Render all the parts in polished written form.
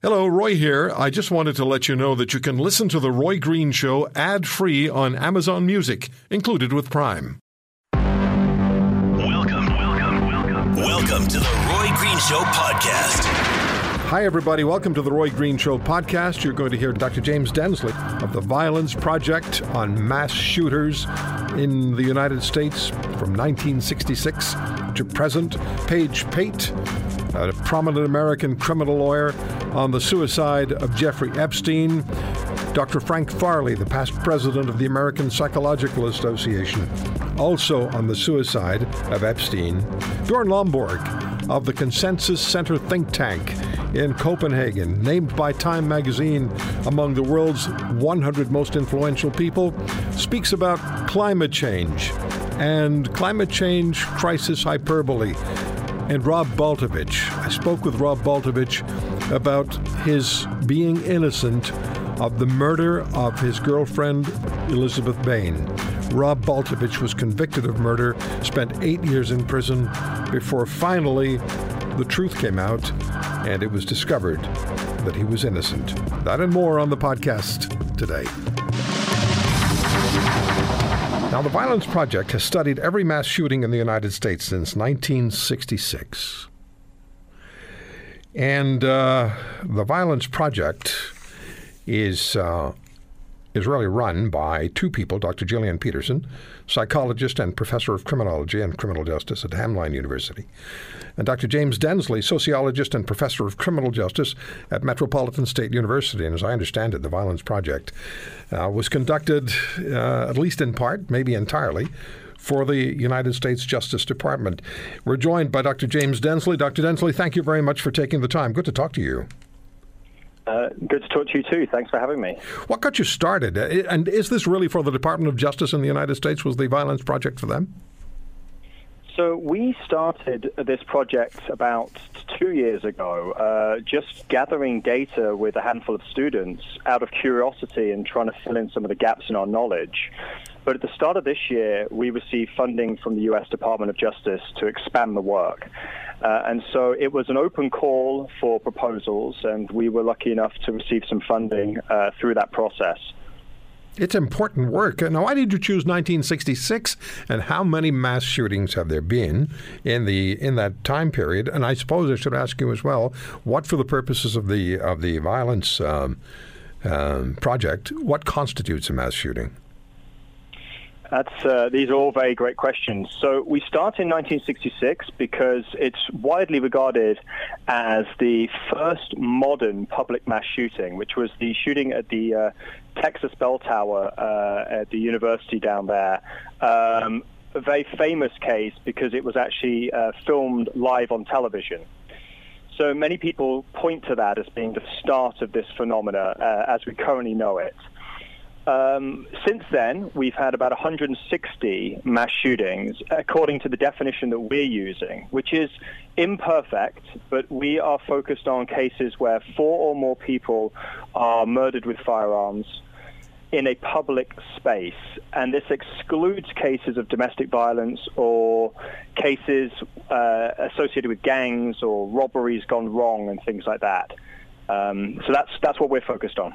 Hello, Roy here. I just wanted to let you know that you can listen to The Roy Green Show ad-free on Amazon Music, included with Prime. Welcome to The Roy Green Show podcast. Hi, everybody. Welcome to The Roy Green Show podcast. You're going to hear Dr. James Densley of the Violence Project on mass shooters in the United States from 1966 to present. Paige Pate, a prominent American criminal lawyer, on the suicide of Jeffrey Epstein. Dr. Frank Farley, the past president of the American Psychological Association, also on the suicide of Epstein. Bjorn Lomborg of the Consensus Center think tank in Copenhagen, named by Time magazine among the world's 100 most influential people, speaks about climate change and climate change crisis hyperbole. And Rob Baltovich. I spoke with Rob Baltovich about his being innocent of the murder of his girlfriend, Elizabeth Bain. Rob Baltovich was convicted of murder, spent 8 years in prison before finally the truth came out and it was discovered that he was innocent. That and more on the podcast today. Now, the Violence Project has studied every mass shooting in the United States since 1966. And the Violence Project is really run by two people, Dr. Jillian Peterson, psychologist and professor of criminology and criminal justice at Hamline University, and Dr. James Densley, sociologist and professor of criminal justice at Metropolitan State University. And as I understand it, the Violence Project was conducted, at least in part, maybe entirely, for the United States Justice Department. We're joined by Dr. James Densley. Dr. Densley, thank you very much for taking the time. Good to talk to you. Good to talk to you, too. Thanks for having me. What got you started? And is this really for the Department of Justice in the United States? Was the Violence Project for them? So we started this project about 2 years ago, just gathering data with a handful of students out of curiosity and trying to fill in some of the gaps in our knowledge. But at the start of this year, we received funding from the U.S. Department of Justice to expand the work. And so it was an open call for proposals, and we were lucky enough to receive some funding through that process. It's important work. Now, why did you choose 1966, and how many mass shootings have there been in that time period? And I suppose I should ask you as well, what, for the purposes of the Violence Project, what constitutes a mass shooting? These are all very great questions. So we start in 1966 because it's widely regarded as the first modern public mass shooting, which was the shooting at the Texas Bell Tower at the university down there. A very famous case because it was actually filmed live on television. So many people point to that as being the start of this phenomena as we currently know it. Since then, we've had about 160 mass shootings, according to the definition that we're using, which is imperfect, but we are focused on cases where four or more people are murdered with firearms in a public space. And this excludes cases of domestic violence or cases associated with gangs or robberies gone wrong and things like that. So that's what we're focused on.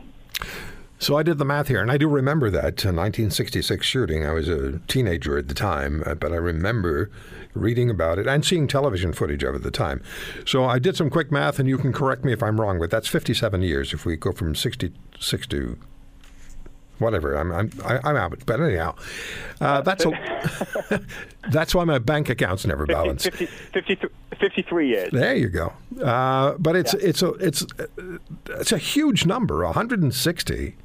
So I did the math here, and I do remember that 1966 shooting. I was a teenager at the time, but I remember reading about it and seeing television footage of it at the time. So I did some quick math, and you can correct me if I'm wrong, but that's 57 years if we go from 66 to whatever. I'm out, but anyhow, that's a, that's why my bank account's never balanced. 53 years. There you go. But it's a huge number, 160.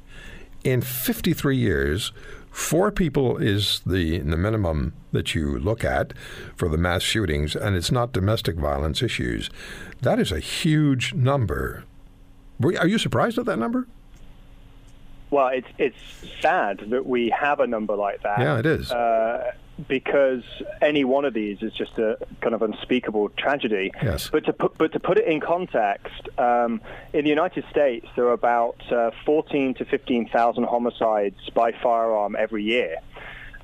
In 53 years, four people is the minimum that you look at for the mass shootings, and it's not domestic violence issues. That is a huge number. Are you surprised at that number? Well, it's sad that we have a number like that. Yeah, it is. Because any one of these is just a kind of unspeakable tragedy. Yes. But to put it in context, in the United States, there are about 14,000 to 15,000 homicides by firearm every year.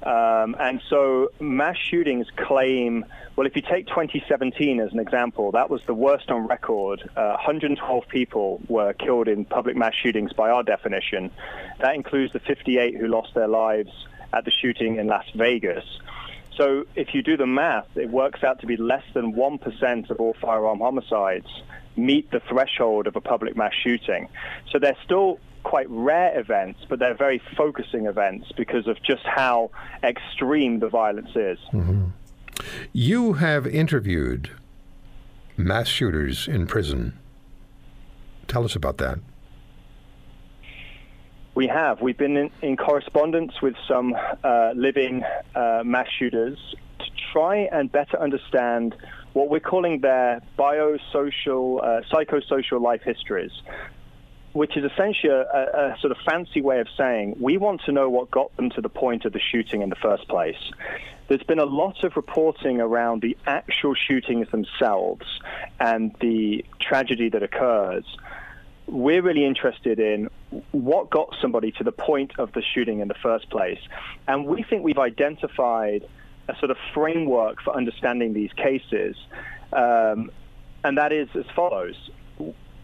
And so mass shootings claim, well, if you take 2017 as an example, that was the worst on record. 112 people were killed in public mass shootings by our definition. That includes the 58 who lost their lives at the shooting in Las Vegas. So if you do the math, it works out to be less than 1% of all firearm homicides meet the threshold of a public mass shooting. So they're still quite rare events, but they're very focusing events because of just how extreme the violence is. Mm-hmm. You have interviewed mass shooters in prison. Tell us about that. We have. We've been in correspondence with some living mass shooters to try and better understand what we're calling their biosocial, psychosocial life histories, which is essentially a sort of fancy way of saying we want to know what got them to the point of the shooting in the first place. There's been a lot of reporting around the actual shootings themselves and the tragedy that occurs. We're really interested in what got somebody to the point of the shooting in the first place. And we think we've identified a sort of framework for understanding these cases. And that is as follows.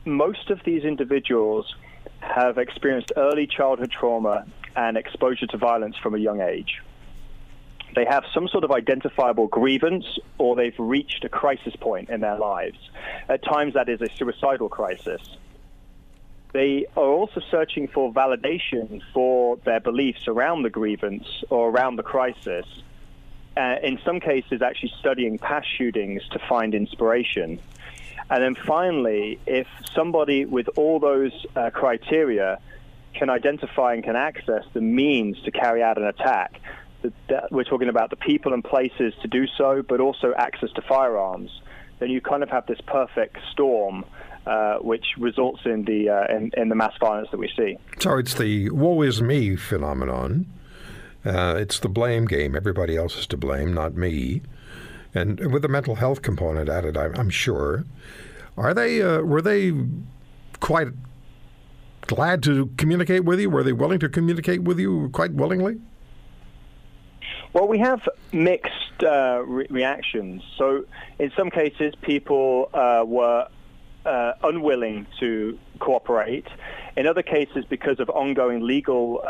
Most of these individuals have experienced early childhood trauma and exposure to violence from a young age. They have some sort of identifiable grievance, or they've reached a crisis point in their lives. At times, that is a suicidal crisis. They are also searching for validation for their beliefs around the grievance or around the crisis. In some cases, actually studying past shootings to find inspiration. And then finally, if somebody with all those criteria can identify and can access the means to carry out an attack, we're talking about the people and places to do so, but also access to firearms, then you kind of have this perfect storm which results in the in the mass violence that we see. So it's the woe is me phenomenon. It's the blame game. Everybody else is to blame, not me. And with the mental health component added, I'm sure. Are they were they quite glad to communicate with you? Were they willing to communicate with you quite willingly? Well, we have mixed reactions. So in some cases, people were unwilling to cooperate. In other cases, because of ongoing legal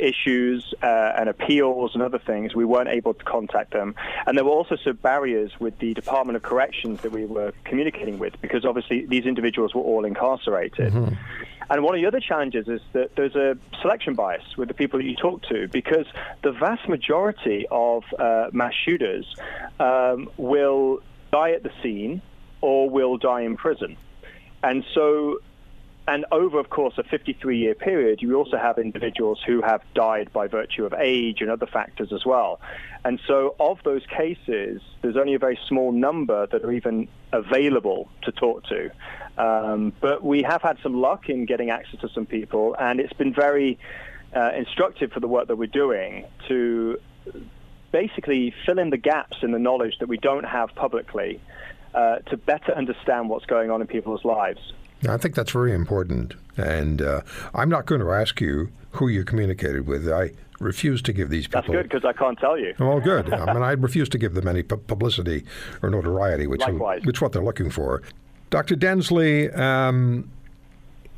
issues and appeals and other things, we weren't able to contact them. And there were also some barriers with the Department of Corrections that we were communicating with, because obviously these individuals were all incarcerated. Mm-hmm. And one of the other challenges is that there's a selection bias with the people that you talk to, because the vast majority of mass shooters will die at the scene or will die in prison. And so, and over, of course, a 53-year period, you also have individuals who have died by virtue of age and other factors as well. And so of those cases, there's only a very small number that are even available to talk to. But we have had some luck in getting access to some people, and it's been very instructive for the work that we're doing to basically fill in the gaps in the knowledge that we don't have publicly, to better understand what's going on in people's lives. I think that's very important. And I'm not going to ask you who you communicated with. I refuse to give these people... That's good, because I can't tell you. Well, good. I mean, I refuse to give them any publicity or notoriety, which is what they're looking for. Dr. Densley,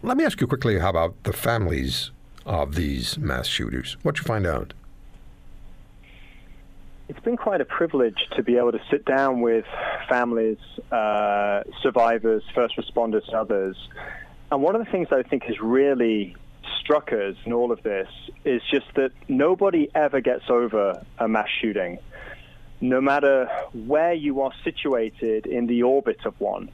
let me ask you quickly about the families of these mass shooters. What'd you find out? It's been quite a privilege to be able to sit down with families, survivors, first responders, and others. And one of the things that I think has really struck us in all of this is just that nobody ever gets over a mass shooting, no matter where you are situated in the orbit of one.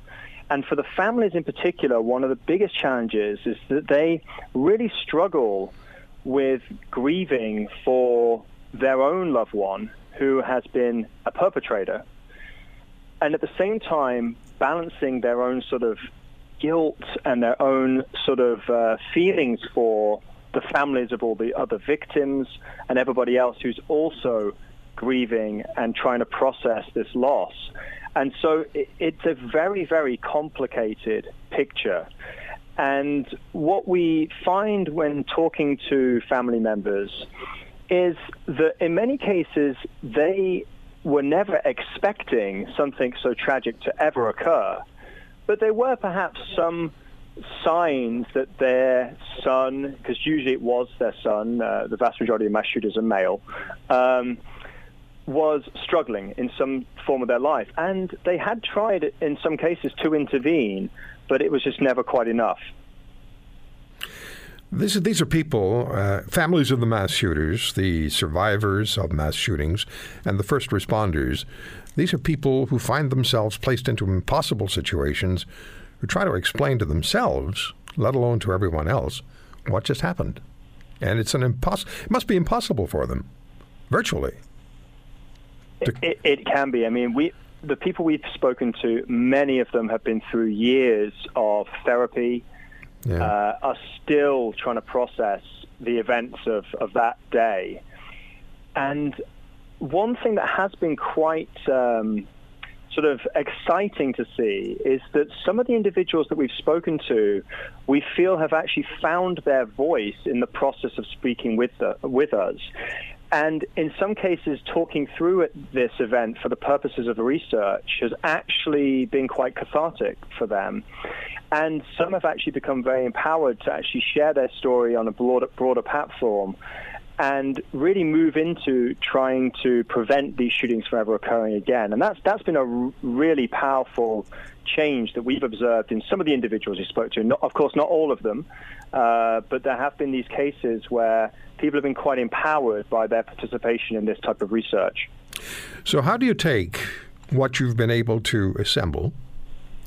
And for the families in particular, one of the biggest challenges is that they really struggle with grieving for their own loved one who has been a perpetrator, and at the same time balancing their own sort of guilt and their own sort of feelings for the families of all the other victims and everybody else who's also grieving and trying to process this loss. And so it's a very, very complicated picture. And what we find when talking to family members is that in many cases, they were never expecting something so tragic to ever occur, but there were perhaps some signs that their son, because usually it was their son, the vast majority of mass shooters are male, was struggling in some form of their life. And they had tried in some cases to intervene, but it was just never quite enough. These are people, families of the mass shooters, the survivors of mass shootings, and the first responders. These are people who find themselves placed into impossible situations, who try to explain to themselves, let alone to everyone else, what just happened. And it's it must be impossible for them, virtually. It can be. I mean, the people we've spoken to, many of them have been through years of therapy. Yeah. Are still trying to process the events of that day. And one thing that has been quite sort of exciting to see is that some of the individuals that we've spoken to, we feel have actually found their voice in the process of speaking with us. And in some cases, talking through this event for the purposes of research has actually been quite cathartic for them. And some have actually become very empowered to actually share their story on a broader platform and really move into trying to prevent these shootings from ever occurring again. And that's been a really powerful change that we've observed in some of the individuals we spoke to. Not, of course, not all of them, but there have been these cases where people have been quite empowered by their participation in this type of research. So how do you take what you've been able to assemble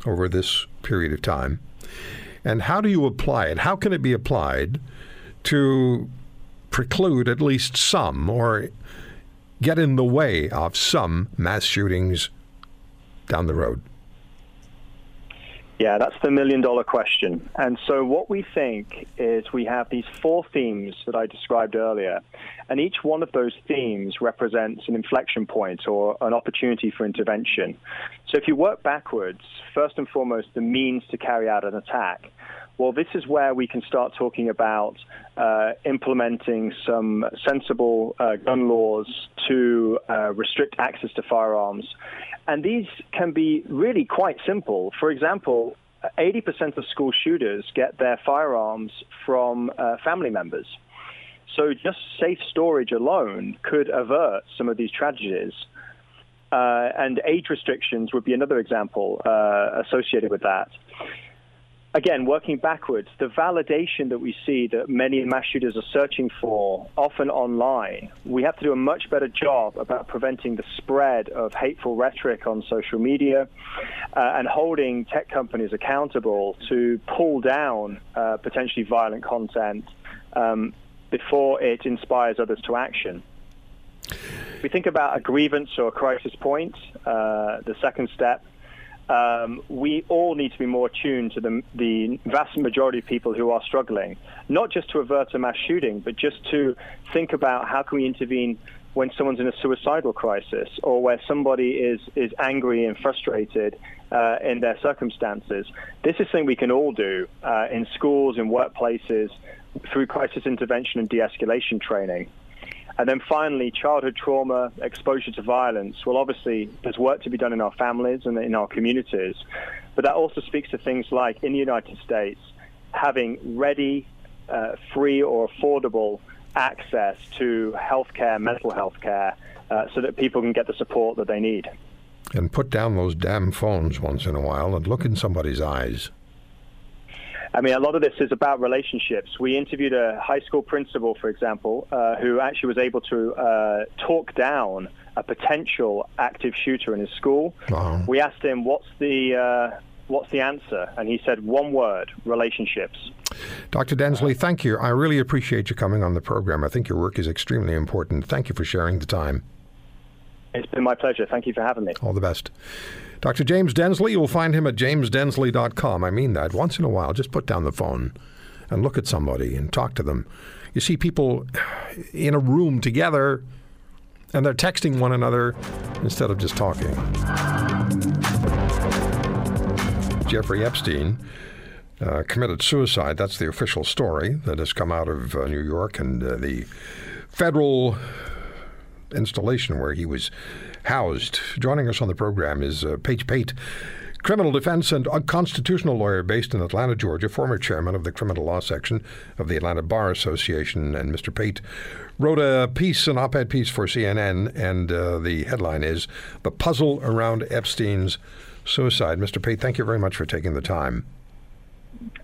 over this period of time, and how do you apply it? How can it be applied to preclude at least some, or get in the way of some mass shootings down the road? Yeah, that's the million-dollar question. And so what we think is we have these four themes that I described earlier, and each one of those themes represents an inflection point or an opportunity for intervention. So if you work backwards, first and foremost, the means to carry out an attack. Well, this is where we can start talking about implementing some sensible gun laws to restrict access to firearms. And these can be really quite simple. For example, 80% of school shooters get their firearms from family members. So just safe storage alone could avert some of these tragedies. And age restrictions would be another example associated with that. Again, working backwards, the validation that we see that many mass shooters are searching for, often online, we have to do a much better job about preventing the spread of hateful rhetoric on social media and holding tech companies accountable to pull down potentially violent content before it inspires others to action. If we think about a grievance or a crisis point, the second step, we all need to be more attuned to the vast majority of people who are struggling, not just to avert a mass shooting, but just to think about how can we intervene when someone's in a suicidal crisis or where somebody is angry and frustrated in their circumstances. This is something we can all do in schools, in workplaces, through crisis intervention and de-escalation training. And then finally, childhood trauma, exposure to violence. Well, obviously, there's work to be done in our families and in our communities. But that also speaks to things like, in the United States, having ready, free or affordable access to healthcare, mental health care, so that people can get the support that they need. And put down those damn phones once in a while and look in somebody's eyes. I mean, a lot of this is about relationships. We interviewed a high school principal, for example, who actually was able to talk down a potential active shooter in his school. Wow. We asked him, what's the answer? And he said one word, relationships. Dr. Densley, thank you. I really appreciate you coming on the program. I think your work is extremely important. Thank you for sharing the time. It's been my pleasure. Thank you for having me. All the best. Dr. James Densley, you'll find him at jamesdensley.com. I mean that. Once in a while, just put down the phone and look at somebody and talk to them. You see people in a room together, and they're texting one another instead of just talking. Jeffrey Epstein committed suicide. That's the official story that has come out of New York and the federal installation where he was housed. Joining us on the program is Paige Pate, criminal defense and constitutional lawyer based in Atlanta, Georgia, former chairman of the criminal law section of the Atlanta Bar Association. And Mr. Pate wrote a piece, an op-ed piece for CNN, and the headline is "The Puzzle Around Epstein's Suicide." Mr. Pate, thank you very much for taking the time.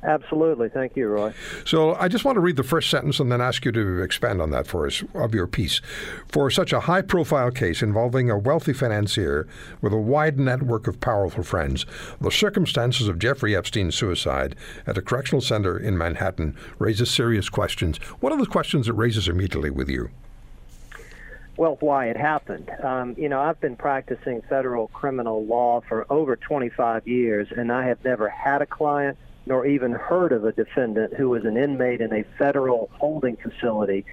Absolutely. Thank you, Roy. So I just want to read the first sentence and then ask you to expand on that for us, of your piece. For such a high-profile case involving a wealthy financier with a wide network of powerful friends, the circumstances of Jeffrey Epstein's suicide at a correctional center in Manhattan raises serious questions. What are the questions it raises immediately with you? Well, why it happened. You know, I've been practicing federal criminal law for over 25 years, and I have never had a client nor even heard of a defendant who was an inmate in a federal holding facility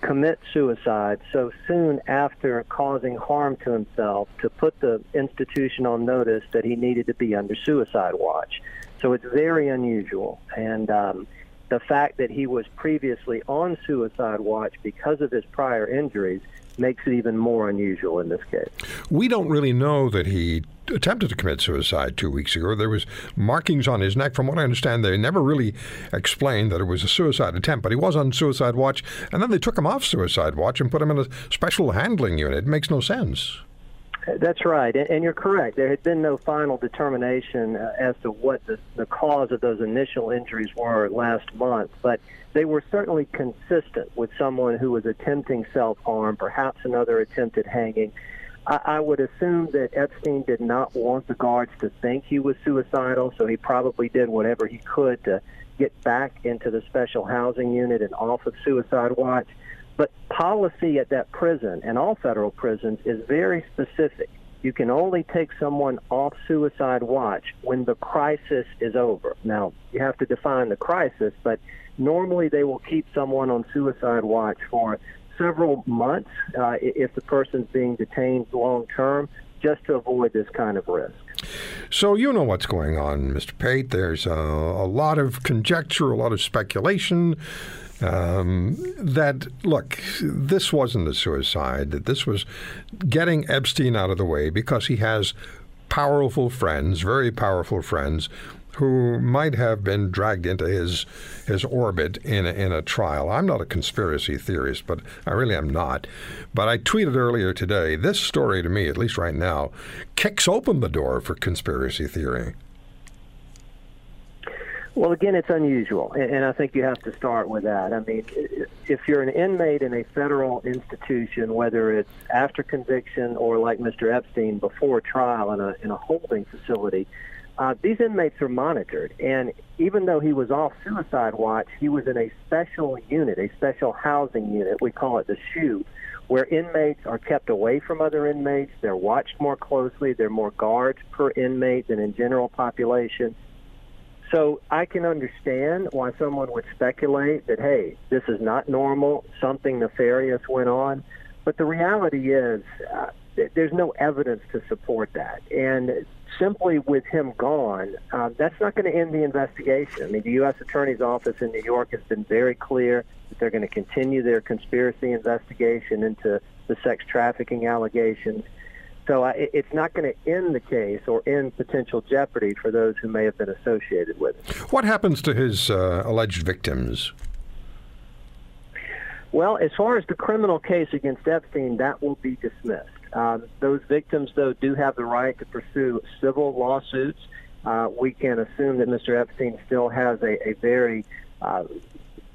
commit suicide so soon after causing harm to himself to put the institution on notice that he needed to be under suicide watch. So it's very unusual. And the fact that he was previously on suicide watch because of his prior injuries makes it even more unusual in this case. We don't really know that he attempted to commit suicide 2 weeks ago. There was markings on his neck. From what I understand, they never really explained that it was a suicide attempt, but he was on suicide watch, and then they took him off suicide watch and put him in a special handling unit. It makes no sense. That's right, and you're correct. There had been no final determination as to what the cause of those initial injuries were last month, but they were certainly consistent with someone who was attempting self-harm, perhaps another attempted hanging. I would assume that Epstein did not want the guards to think he was suicidal, so he probably did whatever he could to get back into the special housing unit and off of suicide watch. But policy at that prison, and all federal prisons, is very specific. You can only take someone off suicide watch when the crisis is over. Now, you have to define the crisis, but normally they will keep someone on suicide watch for several months if the person's being detained long term, just to avoid this kind of risk. So you know what's going on, Mr. Pate. There's a lot of conjecture, a lot of speculation that, look, this wasn't a suicide, that this was getting Epstein out of the way because he has powerful friends, very powerful friends, who might have been dragged into his orbit in a trial. I'm not a conspiracy theorist, but I really am not. But I tweeted earlier today, this story to me, at least right now, kicks open the door for conspiracy theory. Well, again, it's unusual, and I think you have to start with that. I mean, if you're an inmate in a federal institution, whether it's after conviction or like Mr. Epstein before trial in a holding facility, these inmates are monitored, and even though he was off suicide watch, he was in a special unit, a special housing unit. We call it the SHU, where inmates are kept away from other inmates. They're watched more closely. There are more guards per inmate than in general population. So I can understand why someone would speculate that, hey, this is not normal, something nefarious went on. But the reality is there's no evidence to support that. And simply with him gone, that's not going to end the investigation. I mean, the U.S. Attorney's Office in New York has been very clear that they're going to continue their conspiracy investigation into the sex trafficking allegations. So it's not going to end the case or end potential jeopardy for those who may have been associated with it. What happens to his alleged victims? Well, as far as the criminal case against Epstein, that will be dismissed. Those victims, though, do have the right to pursue civil lawsuits. We can assume that Mr. Epstein still has a very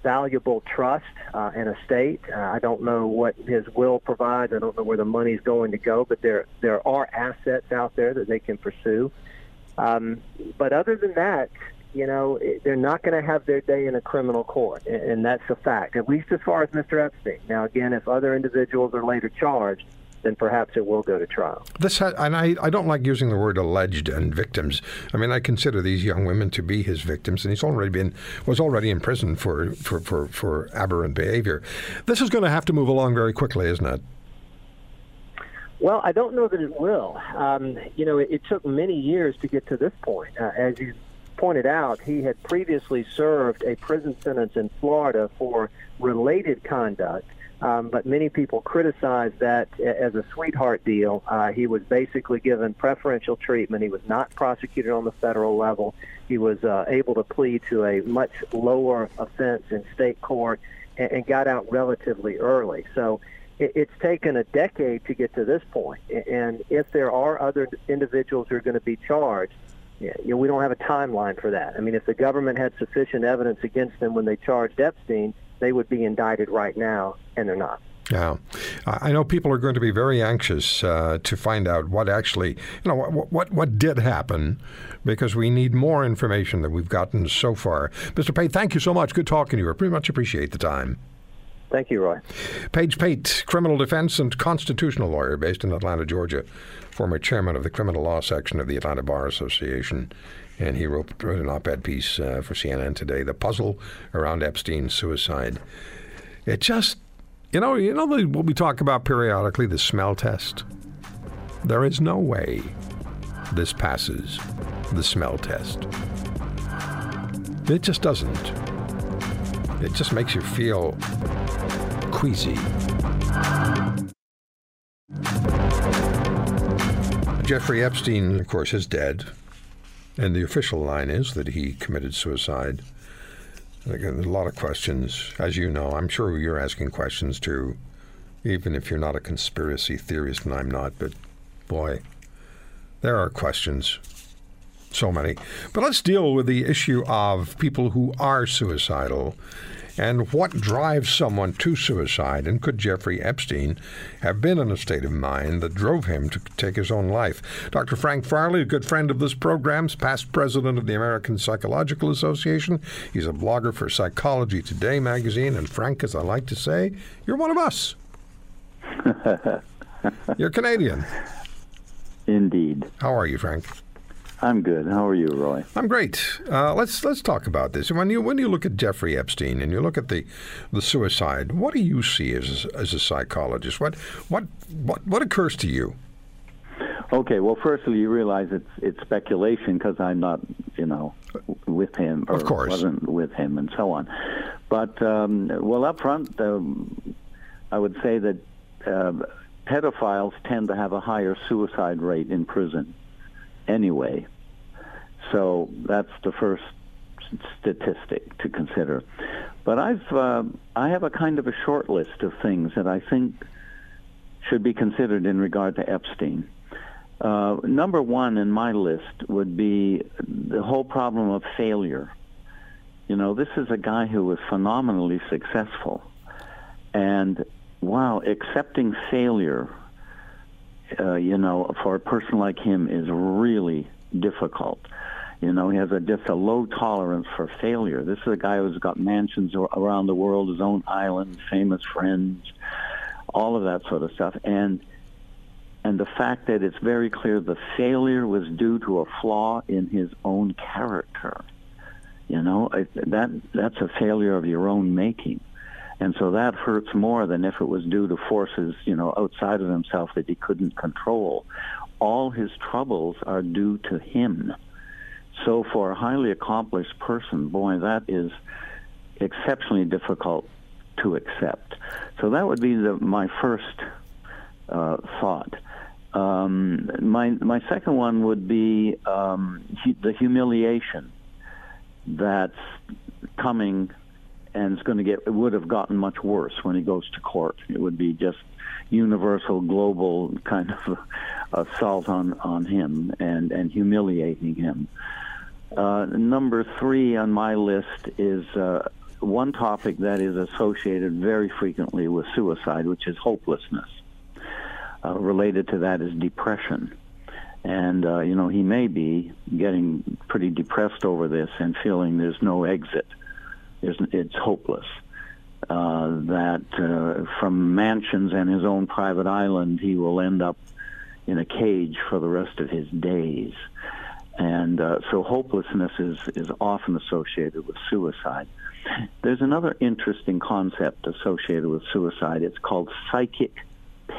valuable trust and estate. I don't know what his will provides. I don't know where the money's going to go, but there are assets out there that they can pursue. But other than that, you know, they're not going to have their day in a criminal court, and that's a fact, at least as far as Mr. Epstein. Now, again, if other individuals are later charged, then perhaps it will go to trial. And I don't like using the word alleged and victims. I mean, I consider these young women to be his victims, and was already in prison for aberrant behavior. This is going to have to move along very quickly, isn't it? Well, I don't know that it will. You know, it took many years to get to this point. As you pointed out, he had previously served a prison sentence in Florida for related conduct, but many people criticized that as a sweetheart deal. He was basically given preferential treatment. He was not prosecuted on the federal level. He was able to plead to a much lower offense in state court and got out relatively early. So it's taken a decade to get to this point. And if there are other individuals who are going to be charged, we don't have a timeline for that. I mean, if the government had sufficient evidence against them when they charged Epstein, they would be indicted right now, and they're not. Yeah. I know people are going to be very anxious to find out what actually, what did happen, because we need more information than we've gotten so far. Mr. Pate, thank you so much. Good talking to you. I pretty much appreciate the time. Thank you, Roy. Paige Pate, criminal defense and constitutional lawyer based in Atlanta, Georgia, former chairman of the criminal law section of the Atlanta Bar Association. And he wrote an op-ed piece for CNN Today, The Puzzle Around Epstein's Suicide. It just, you know what we talk about periodically, the smell test? There is no way this passes the smell test. It just doesn't. It just makes you feel queasy. Jeffrey Epstein, of course, is dead. And the official line is that he committed suicide. Again, there's a lot of questions, as you know. I'm sure you're asking questions, too, even if you're not a conspiracy theorist, and I'm not. But, boy, there are questions. So many. But let's deal with the issue of people who are suicidal and what drives someone to suicide. And could Jeffrey Epstein have been in a state of mind that drove him to take his own life? Dr. Frank Farley, a good friend of this program's, past president of the American Psychological Association. He's a blogger for Psychology Today magazine. And Frank, as I like to say, you're one of us. You're Canadian. Indeed. How are you, Frank? I'm good. How are you, Roy? I'm great. Let's talk about this. When you look at Jeffrey Epstein and you look at the suicide, what do you see as a psychologist? What occurs to you? Okay. Well, firstly, you realize it's speculation because I'm not with him or wasn't with him and so on. But up front, I would say that pedophiles tend to have a higher suicide rate in prison. Anyway, so that's the first statistic to consider. But I have a kind of a short list of things that I think should be considered in regard to Epstein. Number one in my list would be the whole problem of failure. This is a guy who was phenomenally successful, and wow, accepting failure. For a person like him is really difficult. He has just a low tolerance for failure. This is a guy who's got mansions around the world, his own island, famous friends, all of that sort of stuff. And the fact that it's very clear the failure was due to a flaw in his own character. That's a failure of your own making. And so that hurts more than if it was due to forces, outside of himself that he couldn't control. All his troubles are due to him. So for a highly accomplished person, boy, that is exceptionally difficult to accept. So that would be my first thought. My second one would be the humiliation that's coming. And it's going to it would have gotten much worse when he goes to court. It would be just universal, global kind of assault on him and humiliating him. Number three on my list is one topic that is associated very frequently with suicide, which is hopelessness. Related to that is depression. And, he may be getting pretty depressed over this and feeling there's no exit. It's hopeless that from mansions and his own private island, he will end up in a cage for the rest of his days. And so hopelessness is often associated with suicide. There's another interesting concept associated with suicide. It's called psychic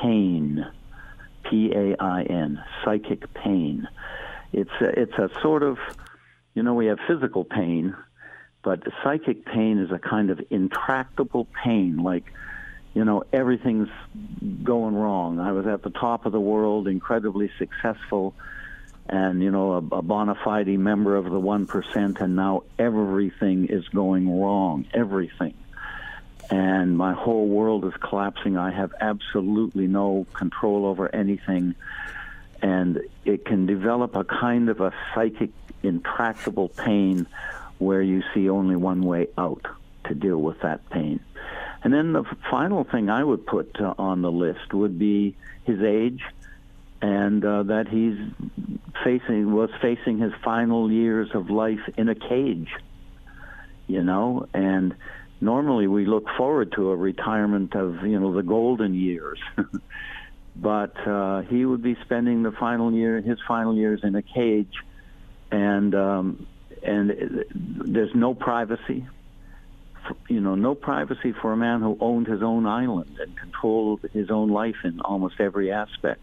pain, P-A-I-N, psychic pain. It's a sort of you know, we have physical pain, but psychic pain is a kind of intractable pain, like, you know, everything's going wrong. I was at the top of the world, incredibly successful, and, you know, a bona fide member of the 1%, and now everything is going wrong, everything. And my whole world is collapsing. I have absolutely no control over anything. And it can develop a kind of a psychic intractable pain where you see only one way out to deal with that pain. And then the final thing I would put on the list would be his age, and that he's facing his final years of life in a cage, you know. And normally we look forward to a retirement of, you know, the golden years, but he would be spending the final years in a cage, and there's no privacy. You know, no privacy for a man who owned his own island and controlled his own life in almost every aspect.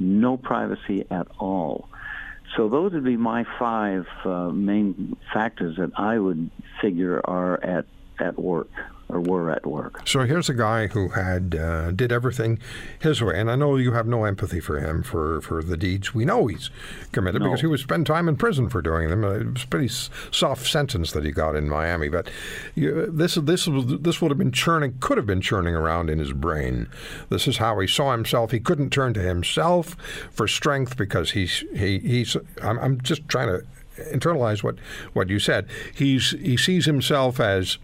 No privacy at all. So those would be my five main factors that I would figure are at work, or were at work. So here's a guy who had did everything his way, and I know you have no empathy for him for the deeds we know he's committed, because he would spend time in prison for doing them. It was a pretty soft sentence that he got in Miami, but this would have been churning around in his brain. This is how he saw himself. He couldn't turn to himself for strength because he's I'm just trying to internalize what you said. He sees himself as,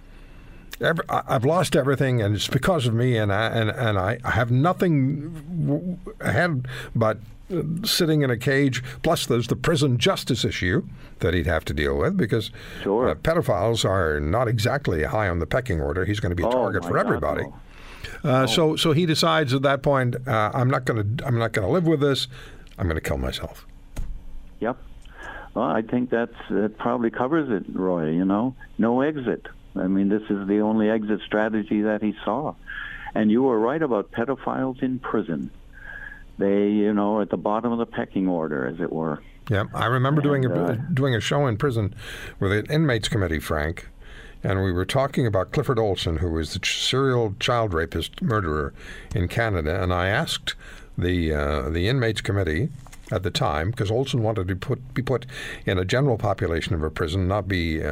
I've lost everything, and it's because of me, and I have nothing ahead but sitting in a cage. Plus, there's the prison justice issue that he'd have to deal with, because pedophiles are not exactly high on the pecking order. He's going to be a target for everybody. God, no. So he decides at that point, I'm not going to live with this. I'm going to kill myself. Yep. Well, I think that probably covers it, Roy. You know, no exit. I mean, this is the only exit strategy that he saw. And you were right about pedophiles in prison. They, you know, are at the bottom of the pecking order, as it were. Yeah, I remember doing a show in prison with an inmates committee, Frank, and we were talking about Clifford Olson, who was the serial child rapist murderer in Canada. And I asked the inmates committee at the time, because Olson wanted to be put in a general population of a prison, not be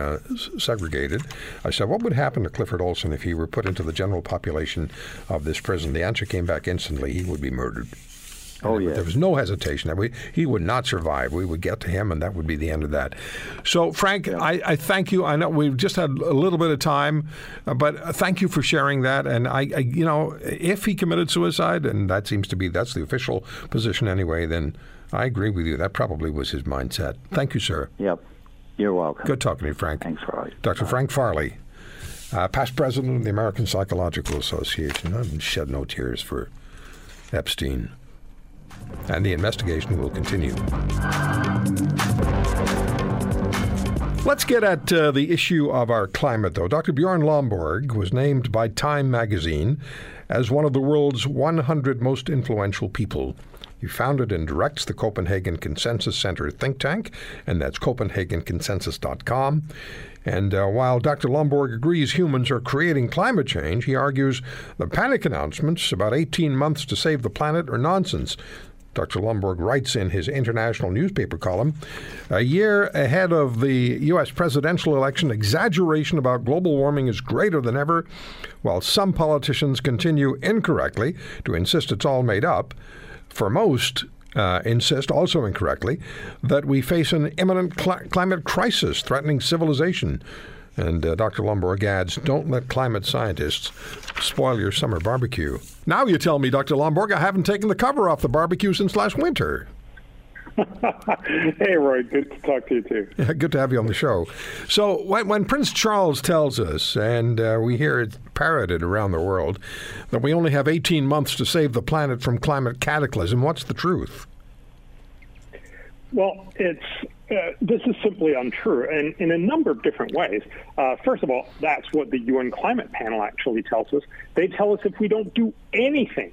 segregated. I said, what would happen to Clifford Olson if he were put into the general population of this prison? The answer came back instantly: he would be murdered. There was no hesitation. He would not survive. We would get to him, and that would be the end of that. So, Frank, I thank you. I know we've just had a little bit of time, but thank you for sharing that. And, I you know, if he committed suicide, and that seems to be, that's the official position anyway, then I agree with you. That probably was his mindset. Thank you, sir. Yep. You're welcome. Good talking to you, Frank. Thanks, Roy. Dr. Frank Farley, past president of the American Psychological Association. I've shed no tears for Epstein. And the investigation will continue. Let's get at the issue of our climate, though. Dr. Bjorn Lomborg was named by Time magazine as one of the world's 100 most influential people. He founded and directs the Copenhagen Consensus Center think tank, and that's copenhagenconsensus.com. And while Dr. Lomborg agrees humans are creating climate change, he argues the panic announcements about 18 months to save the planet are nonsense. Dr. Lomborg writes in his international newspaper column, a year ahead of the U.S. presidential election, exaggeration about global warming is greater than ever, while some politicians continue incorrectly to insist it's all made up. For most, insist, also incorrectly, that we face an imminent climate crisis threatening civilization. And Dr. Lomborg adds, don't let climate scientists spoil your summer barbecue. Now you tell me, Dr. Lomborg, I haven't taken the cover off the barbecue since last winter. Hey, Roy, good to talk to you, too. Yeah, good to have you on the show. So when Prince Charles tells us, and we hear it parroted around the world, that we only have 18 months to save the planet from climate cataclysm, what's the truth? Well, this is simply untrue, and in a number of different ways. First of all, that's what the UN Climate Panel actually tells us. They tell us if we don't do anything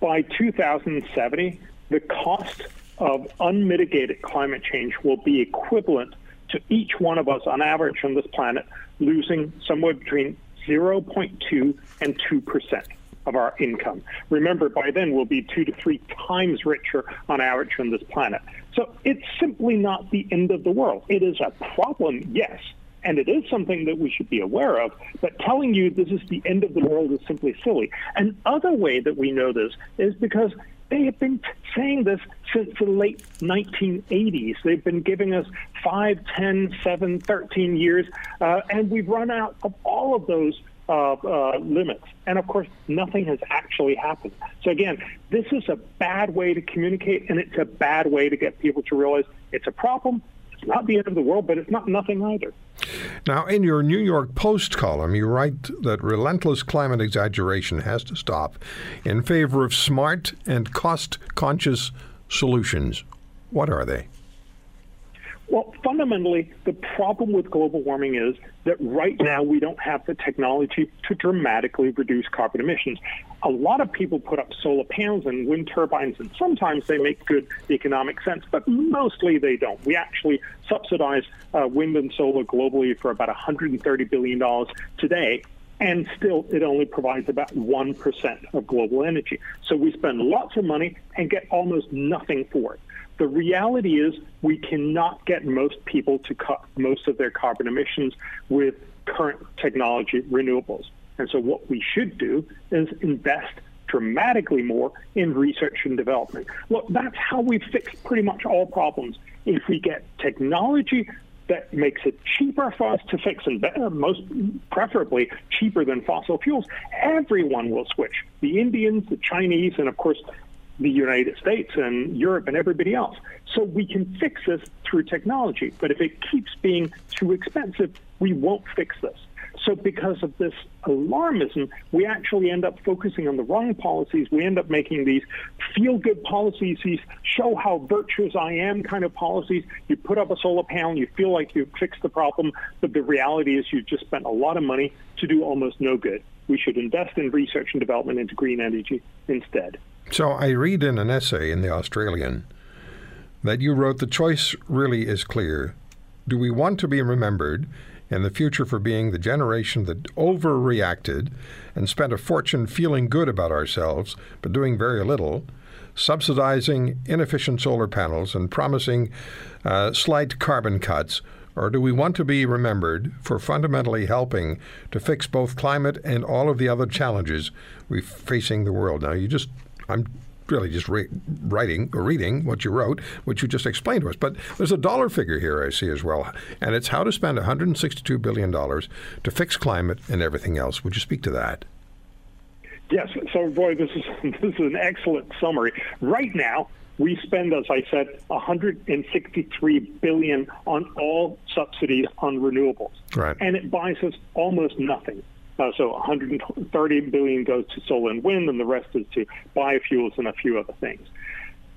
by 2070, the cost of unmitigated climate change will be equivalent to each one of us on average on this planet losing somewhere between 0.2 and 2% of our income. Remember, by then we'll be 2 to 3 times richer on average on this planet. So it's simply not the end of the world. It is a problem, yes, and it is something that we should be aware of, but telling you this is the end of the world is simply silly. Another way that we know this is because they have been saying this since the late 1980s. They've been giving us 5, 10, 7, 13 years, and we've run out of all of those limits. And of course, nothing has actually happened. So again, this is a bad way to communicate, and it's a bad way to get people to realize it's a problem. It's not the end of the world, but it's not nothing either. Now, in your New York Post column, you write that relentless climate exaggeration has to stop in favor of smart and cost-conscious solutions. What are they? Well, fundamentally, the problem with global warming is that right now we don't have the technology to dramatically reduce carbon emissions. A lot of people put up solar panels and wind turbines, and sometimes they make good economic sense, but mostly they don't. We actually subsidize wind and solar globally for about $130 billion today, and still it only provides about 1% of global energy. So we spend lots of money and get almost nothing for it. The reality is we cannot get most people to cut most of their carbon emissions with current technology renewables. And so what we should do is invest dramatically more in research and development. Look, that's how we fix pretty much all problems. If we get technology that makes it cheaper for us to fix and better, most preferably cheaper than fossil fuels, everyone will switch. The Indians, the Chinese, and of course, the United States and Europe and everybody else. So we can fix this through technology. But if it keeps being too expensive, we won't fix this. So because of this alarmism, we actually end up focusing on the wrong policies. We end up making these feel-good policies, these show how virtuous I am kind of policies. You put up a solar panel, you feel like you've fixed the problem, but the reality is you've just spent a lot of money to do almost no good. We should invest in research and development into green energy instead. So I read in an essay in The Australian that you wrote, the choice really is clear. Do we want to be remembered in the future for being the generation that overreacted and spent a fortune feeling good about ourselves but doing very little, subsidizing inefficient solar panels and promising slight carbon cuts? Or do we want to be remembered for fundamentally helping to fix both climate and all of the other challenges we're facing the world? Now, I'm really just reading what you wrote, which you just explained to us. But there's a dollar figure here I see as well, and it's how to spend $162 billion to fix climate and everything else. Would you speak to that? Yes. So, boy, this is an excellent summary. Right now, we spend, as I said, $163 billion on all subsidies on renewables, right, and it buys us almost nothing. So $130 billion goes to solar and wind, and the rest is to biofuels and a few other things.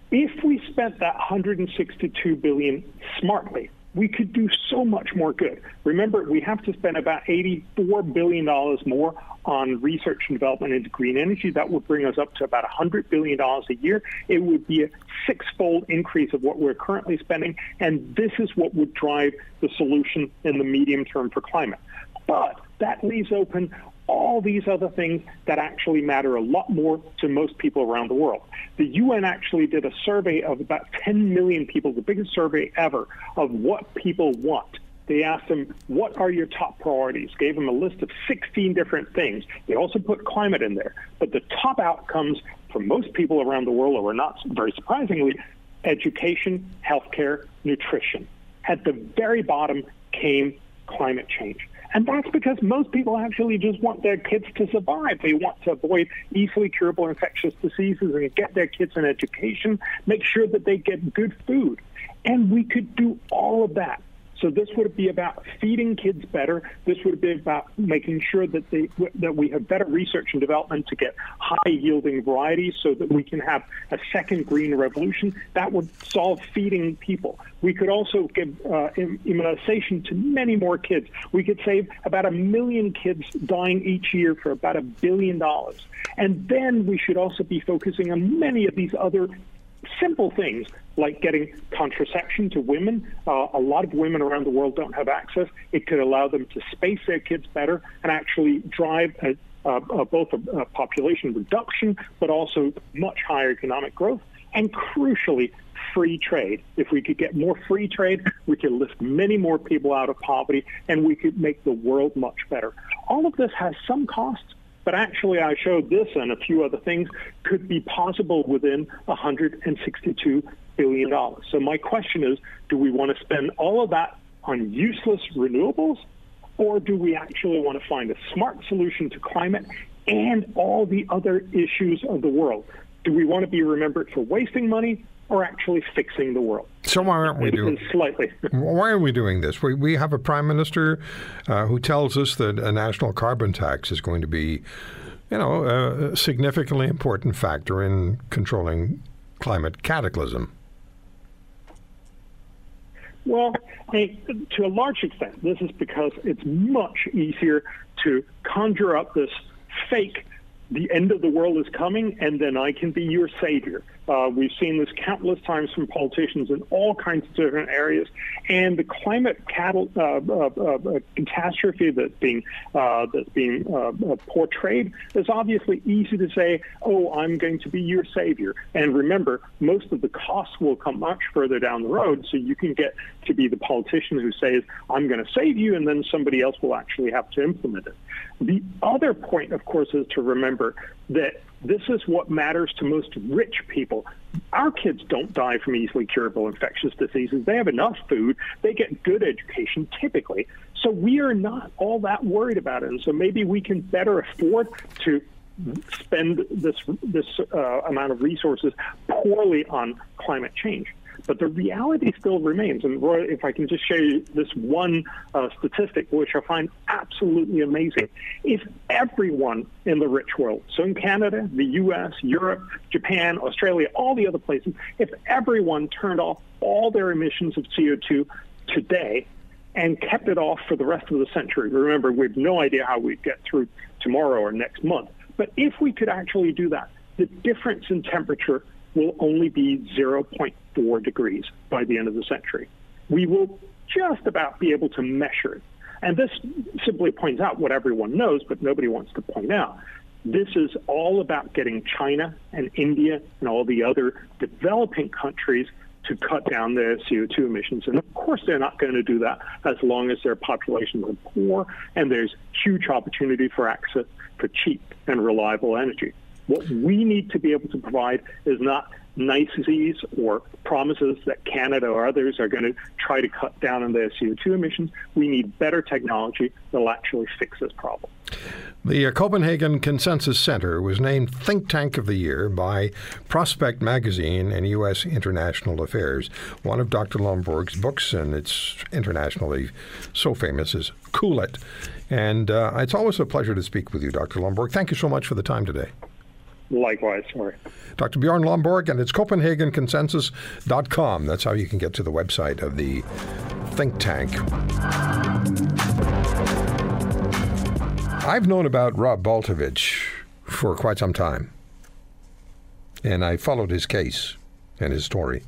If we spent that $162 billion smartly, we could do so much more good. Remember, we have to spend about $84 billion more on research and development into green energy. That would bring us up to about $100 billion a year. It would be a 6-fold increase of what we're currently spending, and this is what would drive the solution in the medium term for climate. But that leaves open all these other things that actually matter a lot more to most people around the world. The UN actually did a survey of about 10 million people, the biggest survey ever, of what people want. They asked them, what are your top priorities? Gave them a list of 16 different things. They also put climate in there. But the top outcomes for most people around the world are, not very surprisingly, education, healthcare, nutrition. At the very bottom came climate change. And that's because most people actually just want their kids to survive. They want to avoid easily curable infectious diseases and get their kids an education, make sure that they get good food. And we could do all of that. So this would be about feeding kids better. This would be about making sure that we have better research and development to get high-yielding varieties so that we can have a second green revolution. That would solve feeding people. We could also give immunization to many more kids. We could save about 1 million kids dying each year for about $1 billion. And then we should also be focusing on many of these other simple things like getting contraception to women. A lot of women around the world don't have access. It could allow them to space their kids better and actually drive both a population reduction, but also much higher economic growth, and crucially, free trade. If we could get more free trade, we could lift many more people out of poverty, and we could make the world much better. All of this has some costs, but actually I showed this and a few other things could be possible within $162 billion. So my question is, do we want to spend all of that on useless renewables? Or do we actually want to find a smart solution to climate and all the other issues of the world? Do we want to be remembered for wasting money or actually fixing the world? So why aren't we doing slightly? Why are we doing this? We have a prime minister who tells us that a national carbon tax is going to be, a significantly important factor in controlling climate cataclysm. Well, to a large extent, this is because it's much easier to conjure up this fake, the end of the world is coming, and then I can be your savior. We've seen this countless times from politicians in all kinds of different areas. And the climate catastrophe that's being portrayed is obviously easy to say, oh, I'm going to be your savior. And remember, most of the costs will come much further down the road, so you can get to be the politician who says, I'm going to save you, and then somebody else will actually have to implement it. The other point, of course, is to remember that this is what matters to most rich people. Our kids don't die from easily curable infectious diseases. They have enough food. They get good education, typically. So we are not all that worried about it. And so maybe we can better afford to spend this amount of resources poorly on climate change. But the reality still remains. And Roy, if I can just show you this one statistic, which I find absolutely amazing. If everyone in the rich world, so in Canada, the U.S., Europe, Japan, Australia, all the other places, if everyone turned off all their emissions of CO2 today and kept it off for the rest of the century, remember, we have no idea how we'd get through tomorrow or next month. But if we could actually do that, the difference in temperature will only be 0.4 degrees by the end of the century. We will just about be able to measure it. And this simply points out what everyone knows, but nobody wants to point out. This is all about getting China and India and all the other developing countries to cut down their CO2 emissions. And of course, they're not going to do that as long as their populations are poor and there's huge opportunity for access to cheap and reliable energy. What we need to be able to provide is not niceties or promises that Canada or others are going to try to cut down on their CO2 emissions. We need better technology that will actually fix this problem. The Copenhagen Consensus Center was named Think Tank of the Year by Prospect Magazine and U.S. International Affairs. One of Dr. Lomborg's books, and it's internationally so famous, is Cool It. And it's always a pleasure to speak with you, Dr. Lomborg. Thank you so much for the time today. Likewise, sorry. Dr. Bjorn Lomborg, and it's copenhagenconsensus.com. That's how you can get to the website of the think tank. I've known about Rob Baltovich for quite some time, and I followed his case and his story.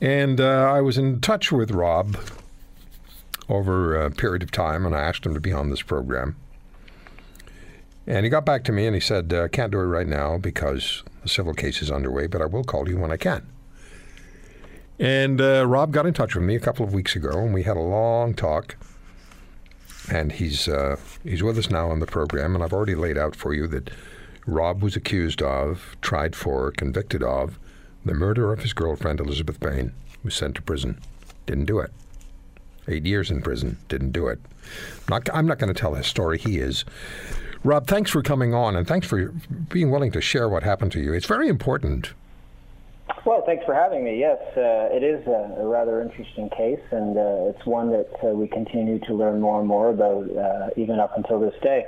And I was in touch with Rob over a period of time, and I asked him to be on this program. And he got back to me and he said, can't do it right now because the civil case is underway, but I will call you when I can. And Rob got in touch with me a couple of weeks ago and we had a long talk. And he's with us now on the program. And I've already laid out for you that Rob was accused of, tried for, convicted of the murder of his girlfriend, Elizabeth Bain, who was sent to prison. Didn't do it. 8 years in prison. Didn't do it. I'm not going to tell his story. He is. Rob, thanks for coming on, and thanks for being willing to share what happened to you. It's very important. Well, thanks for having me. Yes, it is a rather interesting case, and it's one that we continue to learn more and more about, even up until this day.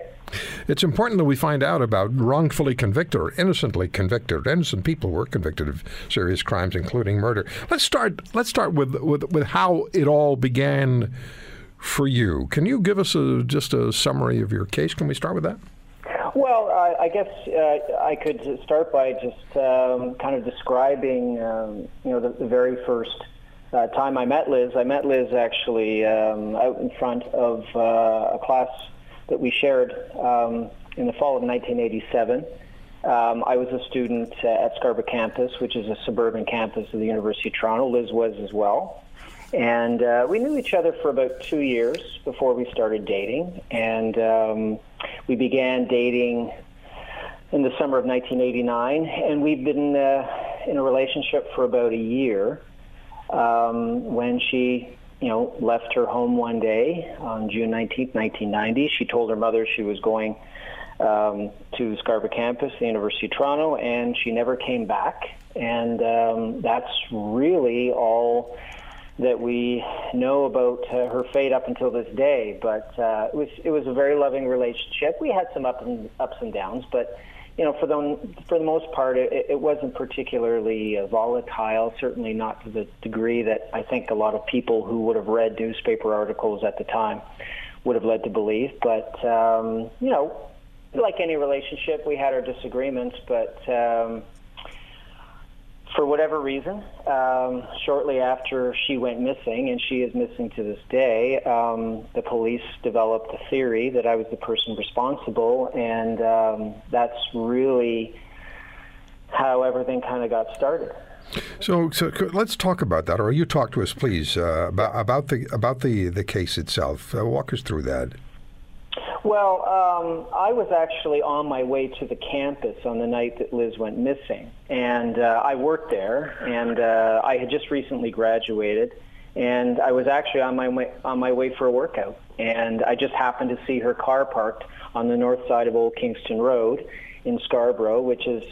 It's important that we find out about wrongfully convicted or innocently convicted. Innocent people were convicted of serious crimes, including murder. Let's start with how it all began for you. Can you give us just a summary of your case? Can we start with that? Well, I guess I could start by just kind of describing, the very first time I met Liz. I met Liz actually out in front of a class that we shared in the fall of 1987. I was a student at Scarborough Campus, which is a suburban campus of the University of Toronto. Liz was as well. And we knew each other for about 2 years before we started dating. And we began dating in the summer of 1989. And we've been in a relationship for about a year when she left her home one day on June 19th, 1990. She told her mother she was going to Scarborough Campus, the University of Toronto, and she never came back. And that's really all that we know about her fate up until this day. But it was a very loving relationship. We had some ups and downs, but for the most part, it wasn't particularly volatile, certainly not to the degree that I think a lot of people who would have read newspaper articles at the time would have led to believe. But, like any relationship, we had our disagreements, but for whatever reason, shortly after she went missing, and she is missing to this day, the police developed a theory that I was the person responsible, and that's really how everything kind of got started. So let's talk about that, or you talk to us, please, about the case itself. Walk us through that. Well, I was actually on my way to the campus on the night that Liz went missing, and I worked there, and I had just recently graduated, and I was actually on my way for a workout, and I just happened to see her car parked on the north side of Old Kingston Road in Scarborough, which is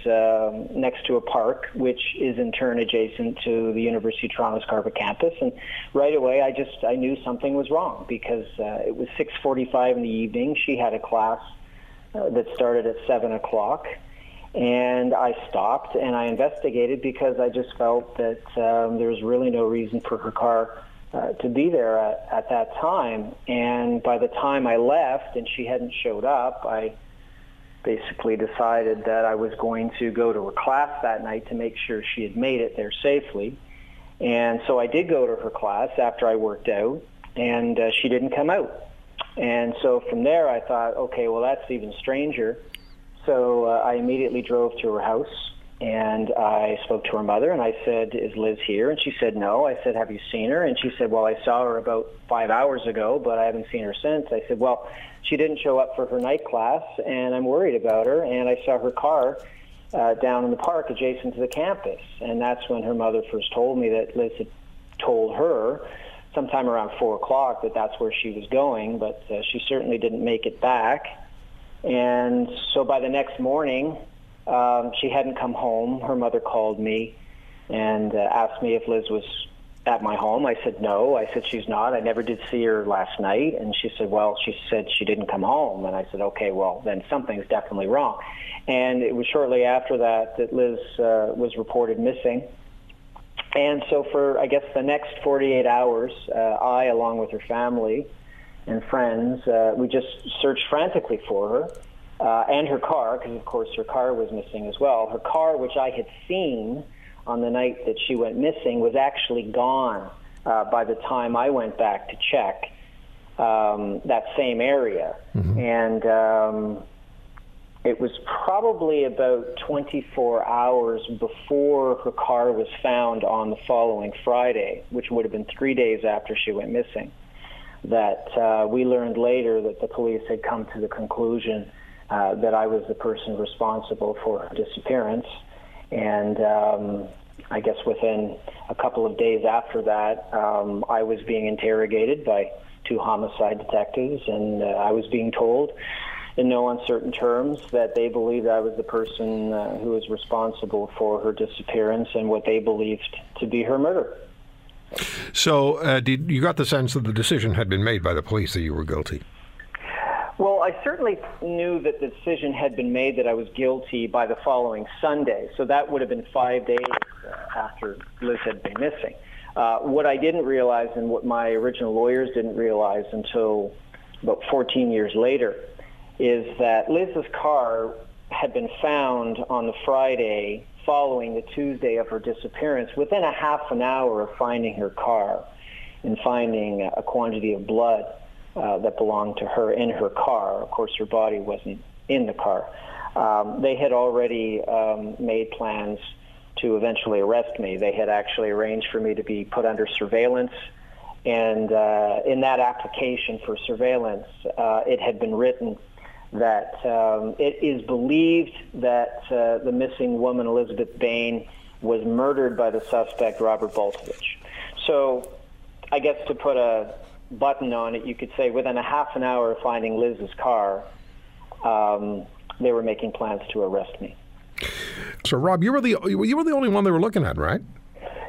next to a park, which is in turn adjacent to the University of Toronto Scarborough campus. And right away, I knew something was wrong, because it was 6:45 in the evening. She had a class that started at 7 o'clock, and I stopped and I investigated, because I just felt that there was really no reason for her car to be there at that time. And by the time I left and she hadn't showed up, I basically decided that I was going to go to a class that night to make sure she had made it there safely. And so I did go to her class after I worked out, and she didn't come out. And so from there I thought, okay, well, that's even stranger. So I immediately drove to her house, and I spoke to her mother, and I said, is Liz here? And she said, no. I said, have you seen her? And she said, well, I saw her about 5 hours ago, but I haven't seen her since. I said, well, she didn't show up for her night class, and I'm worried about her, and I saw her car down in the park adjacent to the campus. And that's when her mother first told me that Liz had told her sometime around 4 o'clock that that's where she was going, but she certainly didn't make it back. And so by the next morning, she hadn't come home. Her mother called me and asked me if Liz was at my home. I said, no. I said, she's not. I never did see her last night. And she said, well, she said she didn't come home. And I said, okay, well, then something's definitely wrong. And it was shortly after that that Liz was reported missing. And so for, I guess, the next 48 hours, I, along with her family and friends, we just searched frantically for her. And her car, because of course her car was missing as well. Her car, which I had seen on the night that she went missing, was actually gone by the time I went back to check that same area. Mm-hmm. And it was probably about 24 hours before her car was found on the following Friday, which would have been 3 days after she went missing, that we learned later that the police had come to the conclusion that I was the person responsible for her disappearance. And I guess within a couple of days after that, I was being interrogated by 2 homicide detectives, and I was being told in no uncertain terms that they believed I was the person who was responsible for her disappearance and what they believed to be her murder. So you got the sense that the decision had been made by the police that you were guilty? Well, I certainly knew that the decision had been made that I was guilty by the following Sunday, so that would have been 5 days after Liz had been missing. What I didn't realize, and what my original lawyers didn't realize until about 14 years later, is that Liz's car had been found on the Friday following the Tuesday of her disappearance within a half an hour of finding her car and finding a quantity of blood that belonged to her in her car. Of course, her body wasn't in the car. They had already made plans to eventually arrest me. They had actually arranged for me to be put under surveillance. And in that application for surveillance, it had been written that it is believed that the missing woman, Elizabeth Bain, was murdered by the suspect, Robert Baltovich. So I guess to put a button on it, you could say within a half an hour of finding Liz's car, they were making plans to arrest me. So, Rob, you were the only one they were looking at, right?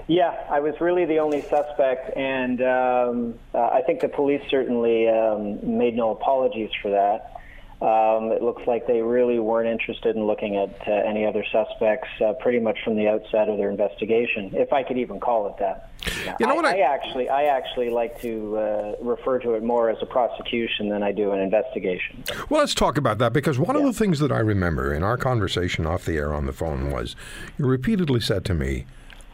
Yeah, I was really the only suspect, and I think the police certainly made no apologies for that. It looks like they really weren't interested in looking at any other suspects pretty much from the outset of their investigation, if I could even call it that. You know what I actually like to refer to it more as a prosecution than I do an investigation. Well, let's talk about that, because one of the things that I remember in our conversation off the air on the phone was you repeatedly said to me,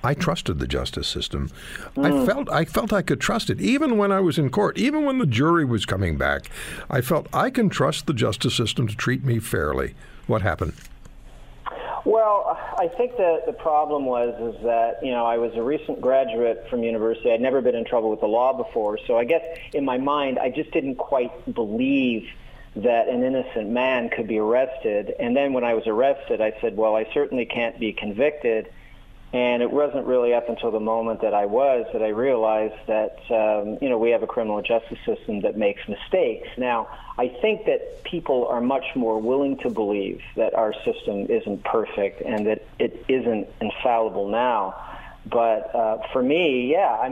I trusted the justice system. I felt I could trust it, even when I was in court, even when the jury was coming back. I felt I can trust the justice system to treat me fairly. What happened? Well, I think that the problem was that, you know, I was a recent graduate from university. I'd never been in trouble with the law before. So I guess in my mind, I just didn't quite believe that an innocent man could be arrested. And then when I was arrested, I said, well, I certainly can't be convicted. And it wasn't really up until the moment that I realized that, you know, we have a criminal justice system that makes mistakes. Now, I think that people are much more willing to believe that our system isn't perfect and that it isn't infallible now. But for me, I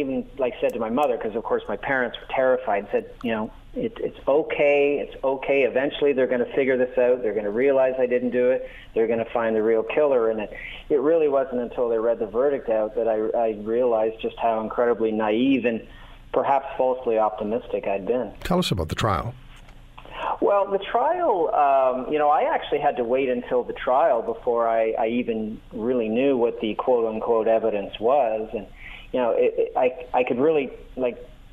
even said to my mother, because of course my parents were terrified, and said, you know, it's okay. Eventually they're going to figure this out. They're going to realize I didn't do it. They're going to find the real killer. And it really wasn't until they read the verdict out that I realized just how incredibly naive and perhaps falsely optimistic I'd been. Tell us about the trial. Well, the trial, I actually had to wait until the trial before I even really knew what the quote-unquote evidence was. And, you know, I could really,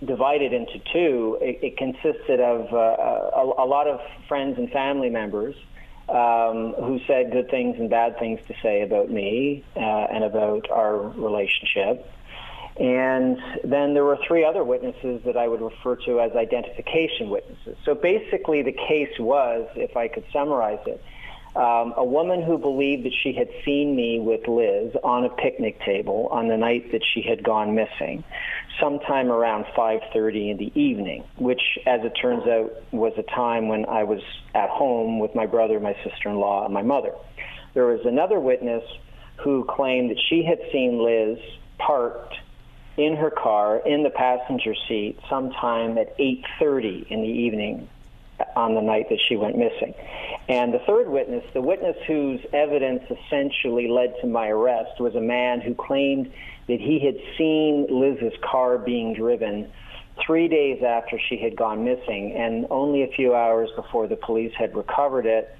divide it into two. It consisted of a lot of friends and family members who said good things and bad things to say about me and about our relationship. And then there were three other witnesses that I would refer to as identification witnesses. So basically the case was, if I could summarize it, a woman who believed that she had seen me with Liz on a picnic table on the night that she had gone missing, sometime around 5:30 in the evening, which, as it turns out, was a time when I was at home with my brother, my sister-in-law, and my mother. There was another witness who claimed that she had seen Liz parked in her car in the passenger seat sometime at 8:30 in the evening on the night that she went missing. And the third witness, the witness whose evidence essentially led to my arrest, was a man who claimed that he had seen Liz's car being driven 3 days after she had gone missing and only a few hours before the police had recovered it.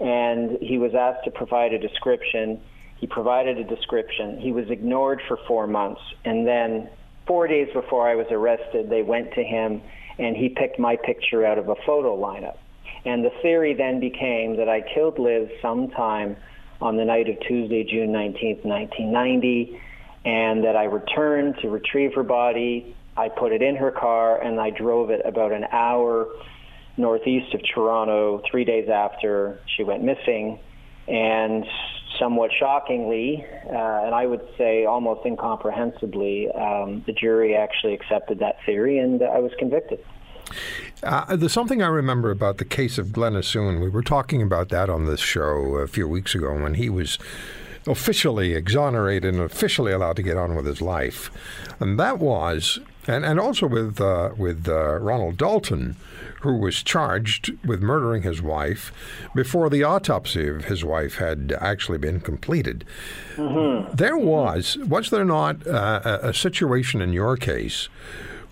And he was asked to provide a description. He provided a description. He was ignored for 4 months. And then 4 days before I was arrested, they went to him and he picked my picture out of a photo lineup. And the theory then became that I killed Liz sometime on the night of Tuesday, June 19th, 1990, and that I returned to retrieve her body. I put it in her car, and I drove it about an hour northeast of Toronto 3 days after she went missing. And somewhat shockingly, and I would say almost incomprehensibly, the jury actually accepted that theory, and I was convicted. There's something I remember about the case of Glen Assoun. We were talking about that on this show a few weeks ago when he was officially exonerated and officially allowed to get on with his life. And that was, and also with Ronald Dalton, who was charged with murdering his wife before the autopsy of his wife had actually been completed. Mm-hmm. There was there not a situation in your case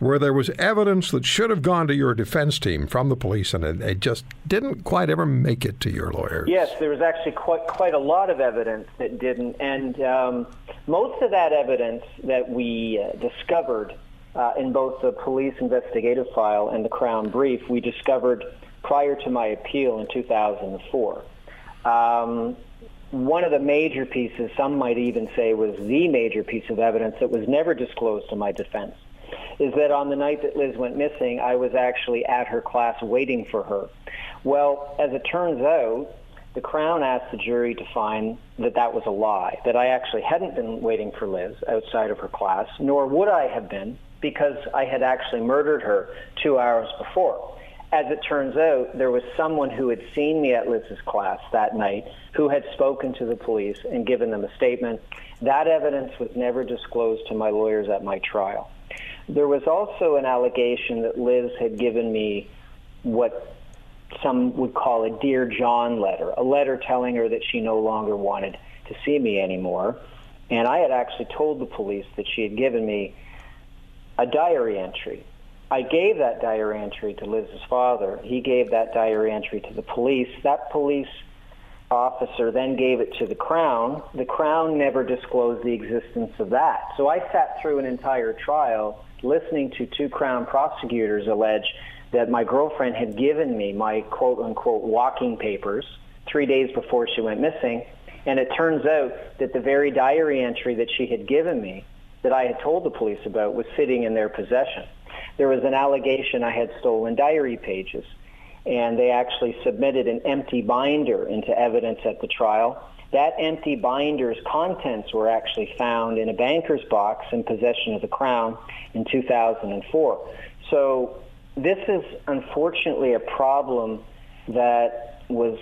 where there was evidence that should have gone to your defense team from the police, and it just didn't quite ever make it to your lawyers. Yes, there was actually quite a lot of evidence that didn't, and most of that evidence that we discovered in both the police investigative file and the Crown brief, we discovered prior to my appeal in 2004. One of the major pieces, some might even say was the major piece of evidence that was never disclosed to my defense, is that on the night that Liz went missing, I was actually at her class waiting for her. Well, as it turns out, the Crown asked the jury to find that that was a lie, that I actually hadn't been waiting for Liz outside of her class, nor would I have been, because I had actually murdered her 2 hours before. As it turns out, there was someone who had seen me at Liz's class that night who had spoken to the police and given them a statement. That evidence was never disclosed to my lawyers at my trial. There was also an allegation that Liz had given me what some would call a Dear John letter, a letter telling her that she no longer wanted to see me anymore. And I had actually told the police that she had given me a diary entry. I gave that diary entry to Liz's father. He gave that diary entry to the police. That police officer then gave it to the Crown. The Crown never disclosed the existence of that. So I sat through an entire trial listening to two Crown prosecutors allege that my girlfriend had given me my quote-unquote walking papers 3 days before she went missing. And it turns out that the very diary entry that she had given me, that I had told the police about, was sitting in their possession. There was an allegation I had stolen diary pages, and they actually submitted an empty binder into evidence at the trial. That empty binder's contents were actually found in a banker's box in possession of the Crown in 2004. So this is unfortunately a problem that was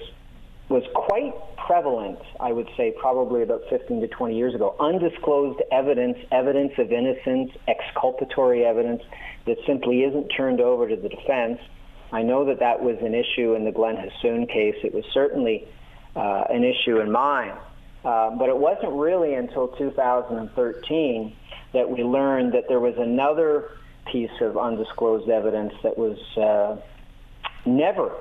quite prevalent, I would say, probably about 15 to 20 years ago. Undisclosed evidence, evidence of innocence, exculpatory evidence that simply isn't turned over to the defense. I know that that was an issue in the Glen Assoun case. It was certainly an issue in mine. But it wasn't really until 2013 that we learned that there was another piece of undisclosed evidence that was never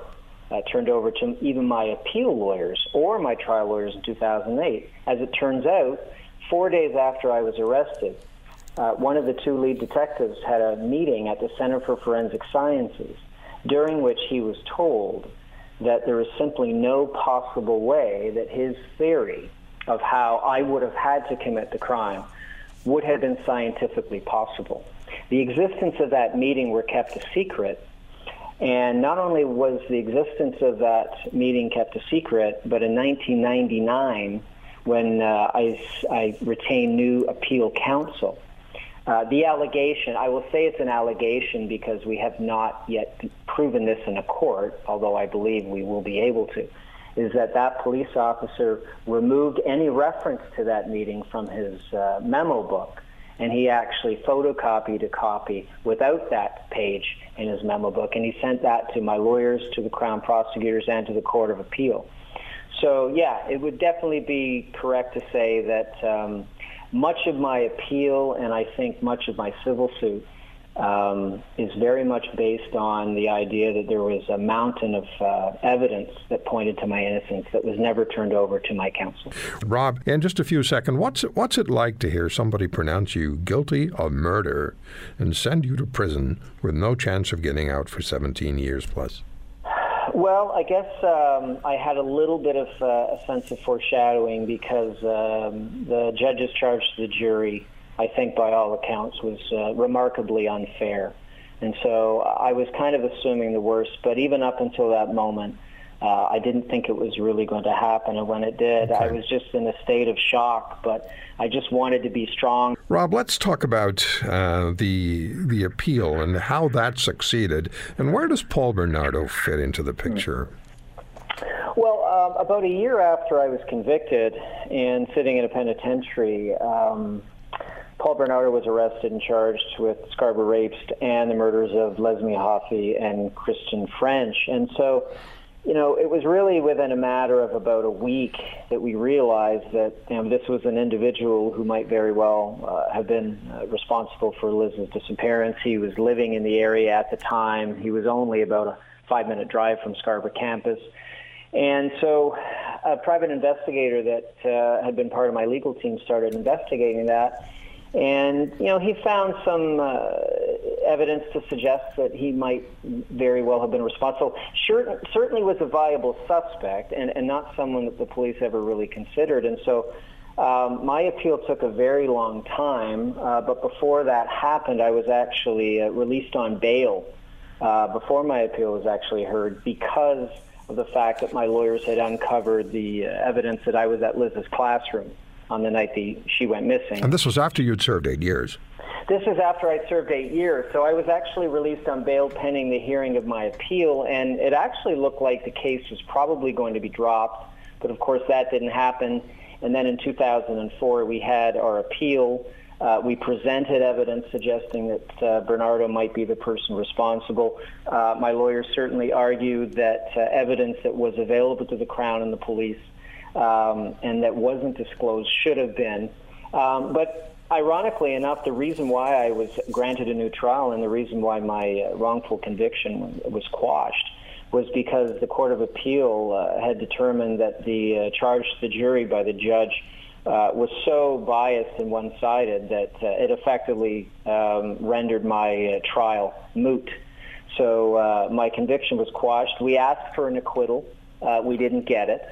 turned over to even my appeal lawyers or my trial lawyers in 2008. As it turns out, 4 days after I was arrested, one of the two lead detectives had a meeting at the Center for Forensic Sciences, during which he was told that there was simply no possible way that his theory of how I would have had to commit the crime would have been scientifically possible. The existence of that meeting were kept a secret. And not only was the existence of that meeting kept a secret, but in 1999, when I retained new appeal counsel, the allegation, I will say it's an allegation because we have not yet proven this in a court, although I believe we will be able to, is that that police officer removed any reference to that meeting from his memo book. And he actually photocopied a copy without that page in his memo book, and he sent that to my lawyers, to the Crown prosecutors, and to the Court of Appeal. So, yeah, it would definitely be correct to say that much of my appeal, and I think much of my civil suit, is very much based on the idea that there was a mountain of evidence that pointed to my innocence that was never turned over to my counsel. Rob, in just a few seconds, what's it like to hear somebody pronounce you guilty of murder and send you to prison with no chance of getting out for 17 years plus? Well, I guess I had a little bit of a sense of foreshadowing because the judge's charge to the jury, I think by all accounts, was remarkably unfair. And so I was kind of assuming the worst, but even up until that moment, I didn't think it was really going to happen. And when it did, okay, I was just in a state of shock, but I just wanted to be strong. Rob, let's talk about the appeal and how that succeeded. And where does Paul Bernardo fit into the picture? Well, about a year after I was convicted and sitting in a penitentiary, Paul Bernardo was arrested and charged with Scarborough rapes and the murders of Leslie Mahaffy and Kristen French. And so you know, it was really within a matter of about a week that we realized that this was an individual who might very well have been responsible for Liz's disappearance. He was living in the area at the time. He was only about a 5-minute drive from Scarborough Campus. And so a private investigator that had been part of my legal team started investigating that. And, you know, he found some evidence to suggest that he might very well have been responsible. Sure, certainly was a viable suspect and not someone that the police ever really considered. And so my appeal took a very long time. But before that happened, I was actually released on bail before my appeal was actually heard, because of the fact that my lawyers had uncovered the evidence that I was at Liz's classroom on the night that she went missing. And this was after you'd served 8 years? This is after I'd served 8 years. So I was actually released on bail pending the hearing of my appeal, and it actually looked like the case was probably going to be dropped, but of course that didn't happen. And then in 2004, we had our appeal. We presented evidence suggesting that Bernardo might be the person responsible. My lawyers certainly argued that evidence that was available to the Crown and the police and that wasn't disclosed should have been. But ironically enough, the reason why I was granted a new trial and the reason why my wrongful conviction was quashed was because the Court of Appeal had determined that the charge to the jury by the judge was so biased and one-sided that it effectively rendered my trial moot. So my conviction was quashed. We asked for an acquittal. We didn't get it,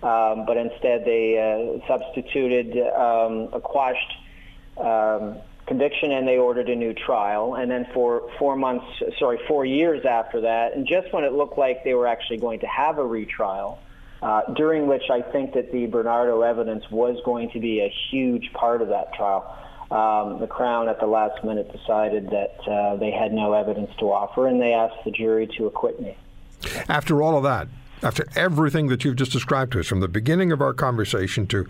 but instead they substituted a quashed conviction, and they ordered a new trial. And then for 4 years after that, and just when it looked like they were actually going to have a retrial, during which I think that the Bernardo evidence was going to be a huge part of that trial. The Crown at the last minute decided that they had no evidence to offer, and they asked the jury to acquit me. After all of that, after everything that you've just described to us, from the beginning of our conversation to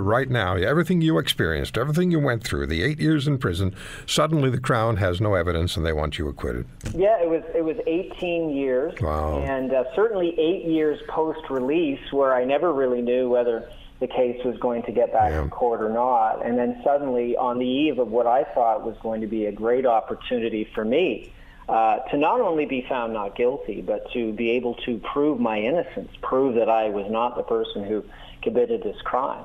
right now, everything you experienced, everything you went through, the 8 years in prison, suddenly the Crown has no evidence and they want you acquitted. Yeah, it was 18 years. Wow. And certainly 8 years post-release, where I never really knew whether the case was going to get back to court or not. And then suddenly, on the eve of what I thought was going to be a great opportunity for me, to not only be found not guilty, but to be able to prove my innocence, prove that I was not the person who committed this crime.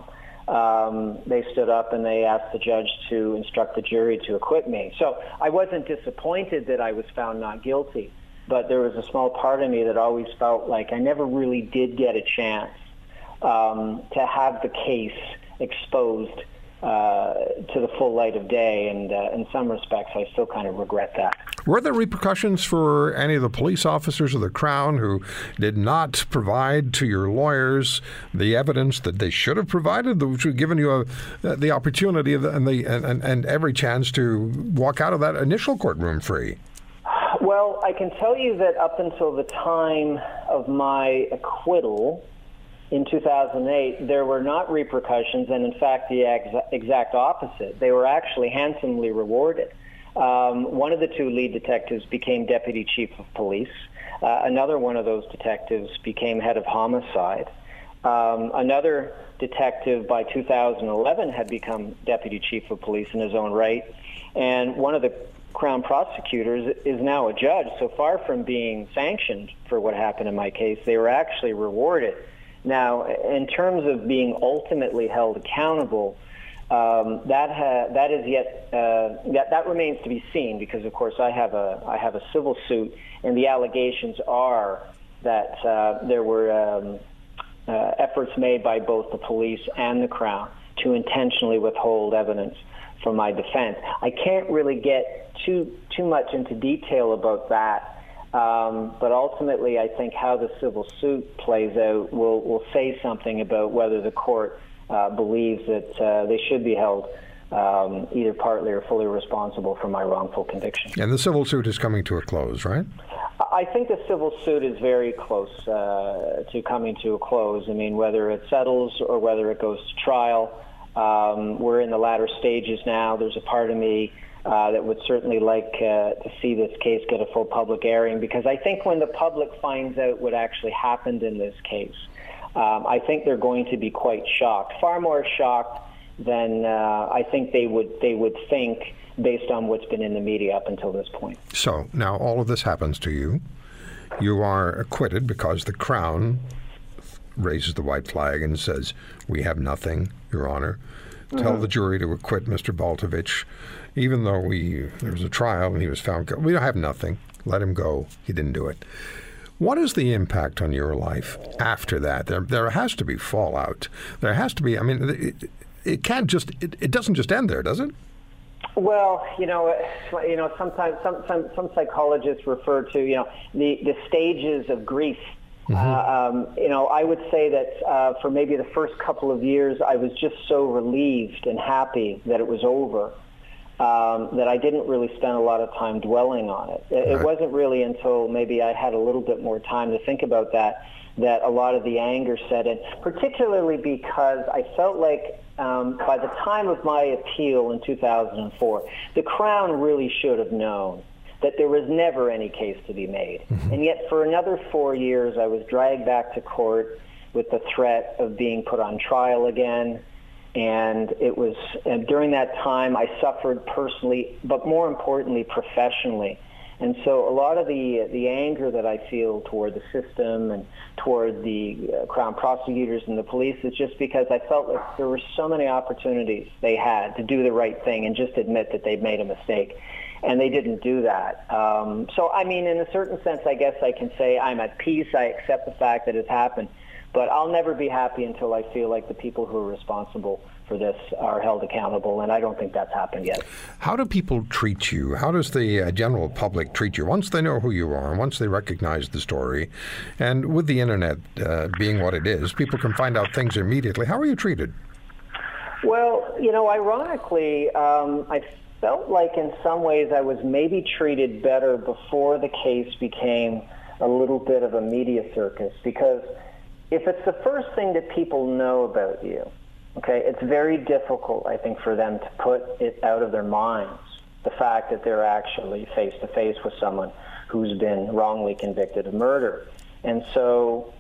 They stood up and they asked the judge to instruct the jury to acquit me. So I wasn't disappointed that I was found not guilty, but there was a small part of me that always felt like I never really did get a chance to have the case exposed to the full light of day, and in some respects I still kind of regret that. Were there repercussions for any of the police officers or the Crown who did not provide to your lawyers the evidence that they should have provided, which would have given you the opportunity and every chance to walk out of that initial courtroom free? Well, I can tell you that up until the time of my acquittal in 2008, there were not repercussions, and in fact, the exact opposite. They were actually handsomely rewarded. One of the two lead detectives became deputy chief of police. Another one of those detectives became head of homicide. Another detective by 2011 had become deputy chief of police in his own right. And one of the Crown prosecutors is now a judge. So far from being sanctioned for what happened in my case, they were actually rewarded. Now, in terms of being ultimately held accountable, that remains to be seen, because of course I have a civil suit, and the allegations are that there were efforts made by both the police and the Crown to intentionally withhold evidence from my defense. I can't really get too much into detail about that. But ultimately, I think how the civil suit plays out will say something about whether the court believes that they should be held either partly or fully responsible for my wrongful conviction. And the civil suit is coming to a close, right? I think the civil suit is very close to coming to a close. I mean, whether it settles or whether it goes to trial, we're in the latter stages now. There's a part of me that would certainly like to see this case get a full public airing, because I think when the public finds out what actually happened in this case, I think they're going to be quite shocked, far more shocked than I think they would think based on what's been in the media up until this point. So now all of this happens to you. You are acquitted because the Crown raises the white flag and says, "We have nothing, Your Honor. Tell the jury to acquit Mr. Baltovich, even though there was a trial and he was found guilty. We don't have nothing. Let him go. He didn't do it." What is the impact on your life after that? There has to be fallout. There has to be. I mean, it can't just. It doesn't just end there, does it? Well, you know, sometimes some psychologists refer to, you know, the stages of grief. You know, I would say that for maybe the first couple of years, I was just so relieved and happy that it was over that I didn't really spend a lot of time dwelling on it. It wasn't really until maybe I had a little bit more time to think about that a lot of the anger set in, particularly because I felt like by the time of my appeal in 2004, the Crown really should have known that there was never any case to be made. And yet for another 4 years, I was dragged back to court with the threat of being put on trial again. And it was during that time I suffered personally, but more importantly, professionally. And so a lot of the anger that I feel toward the system and toward the Crown prosecutors and the police is just because I felt like there were so many opportunities they had to do the right thing and just admit that they'd made a mistake. And they didn't do that. So, I mean, in a certain sense, I guess I can say I'm at peace. I accept the fact that it's happened. But I'll never be happy until I feel like the people who are responsible for this are held accountable, and I don't think that's happened yet. How do people treat you? How does the general public treat you once they know who you are, once they recognize the story? And with the Internet being what it is, people can find out things immediately. How are you treated? Well, you know, ironically, I felt like in some ways I was maybe treated better before the case became a little bit of a media circus, because if it's the first thing that people know about you, okay, it's very difficult, I think, for them to put it out of their minds, the fact that they're actually face-to-face with someone who's been wrongly convicted of murder. And so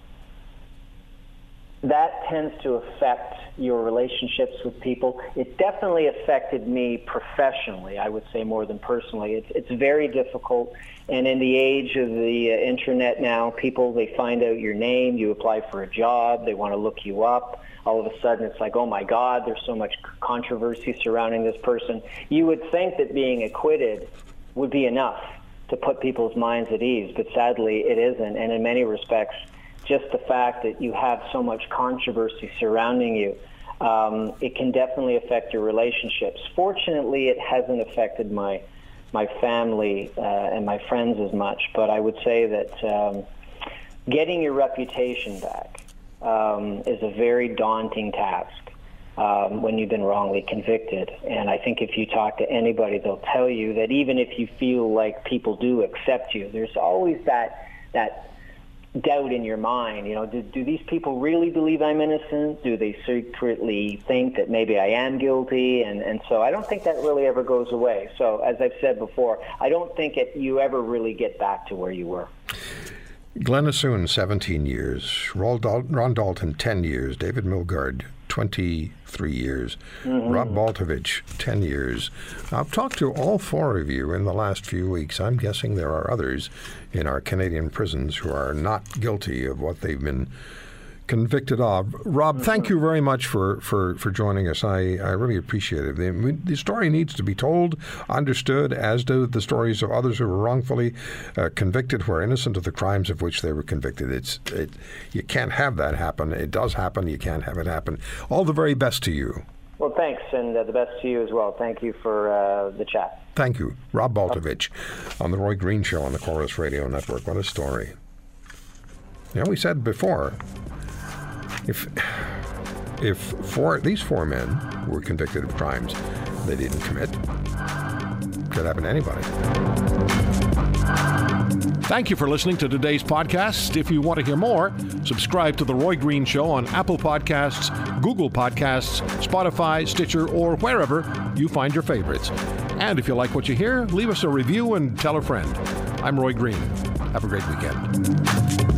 that tends to affect your relationships with people. It definitely affected me professionally, I would say, more than personally. It's very difficult. And in the age of the Internet now, people, they find out your name, you apply for a job, they want to look you up. All of a sudden, it's like, oh, my God, there's so much controversy surrounding this person. You would think that being acquitted would be enough to put people's minds at ease, but sadly, it isn't. And in many respects, just the fact that you have so much controversy surrounding you, it can definitely affect your relationships. Fortunately, it hasn't affected my family and my friends as much, but I would say that getting your reputation back is a very daunting task when you've been wrongly convicted. And I think if you talk to anybody, they'll tell you that even if you feel like people do accept you, there's always that doubt in your mind. You know, do these people really believe I'm innocent? Do they secretly think that maybe I am guilty? And so I don't think that really ever goes away. So as I've said before, I don't think you ever really get back to where you were. Glen Assoun, 17 years. Ron Dalton, 10 years. David Milgaard, 23 years. Rob Baltovich, 10 years. I've talked to all four of you in the last few weeks. I'm guessing there are others in our Canadian prisons who are not guilty of what they've been convicted of. Rob, thank you very much for joining us. I really appreciate it. The story needs to be told, understood, as do the stories of others who were wrongfully convicted, who are innocent of the crimes of which they were convicted. You can't have that happen. It does happen. You can't have it happen. All the very best to you. Well, thanks, and the best to you as well. Thank you for the chat. Thank you. Rob Baltovich on The Roy Green Show on the Chorus Radio Network. What a story. You know, we said before, If at least four men were convicted of crimes they didn't commit, could happen to anybody. Thank you for listening to today's podcast. If you want to hear more, subscribe to The Roy Green Show on Apple Podcasts, Google Podcasts, Spotify, Stitcher, or wherever you find your favorites. And if you like what you hear, leave us a review and tell a friend. I'm Roy Green. Have a great weekend.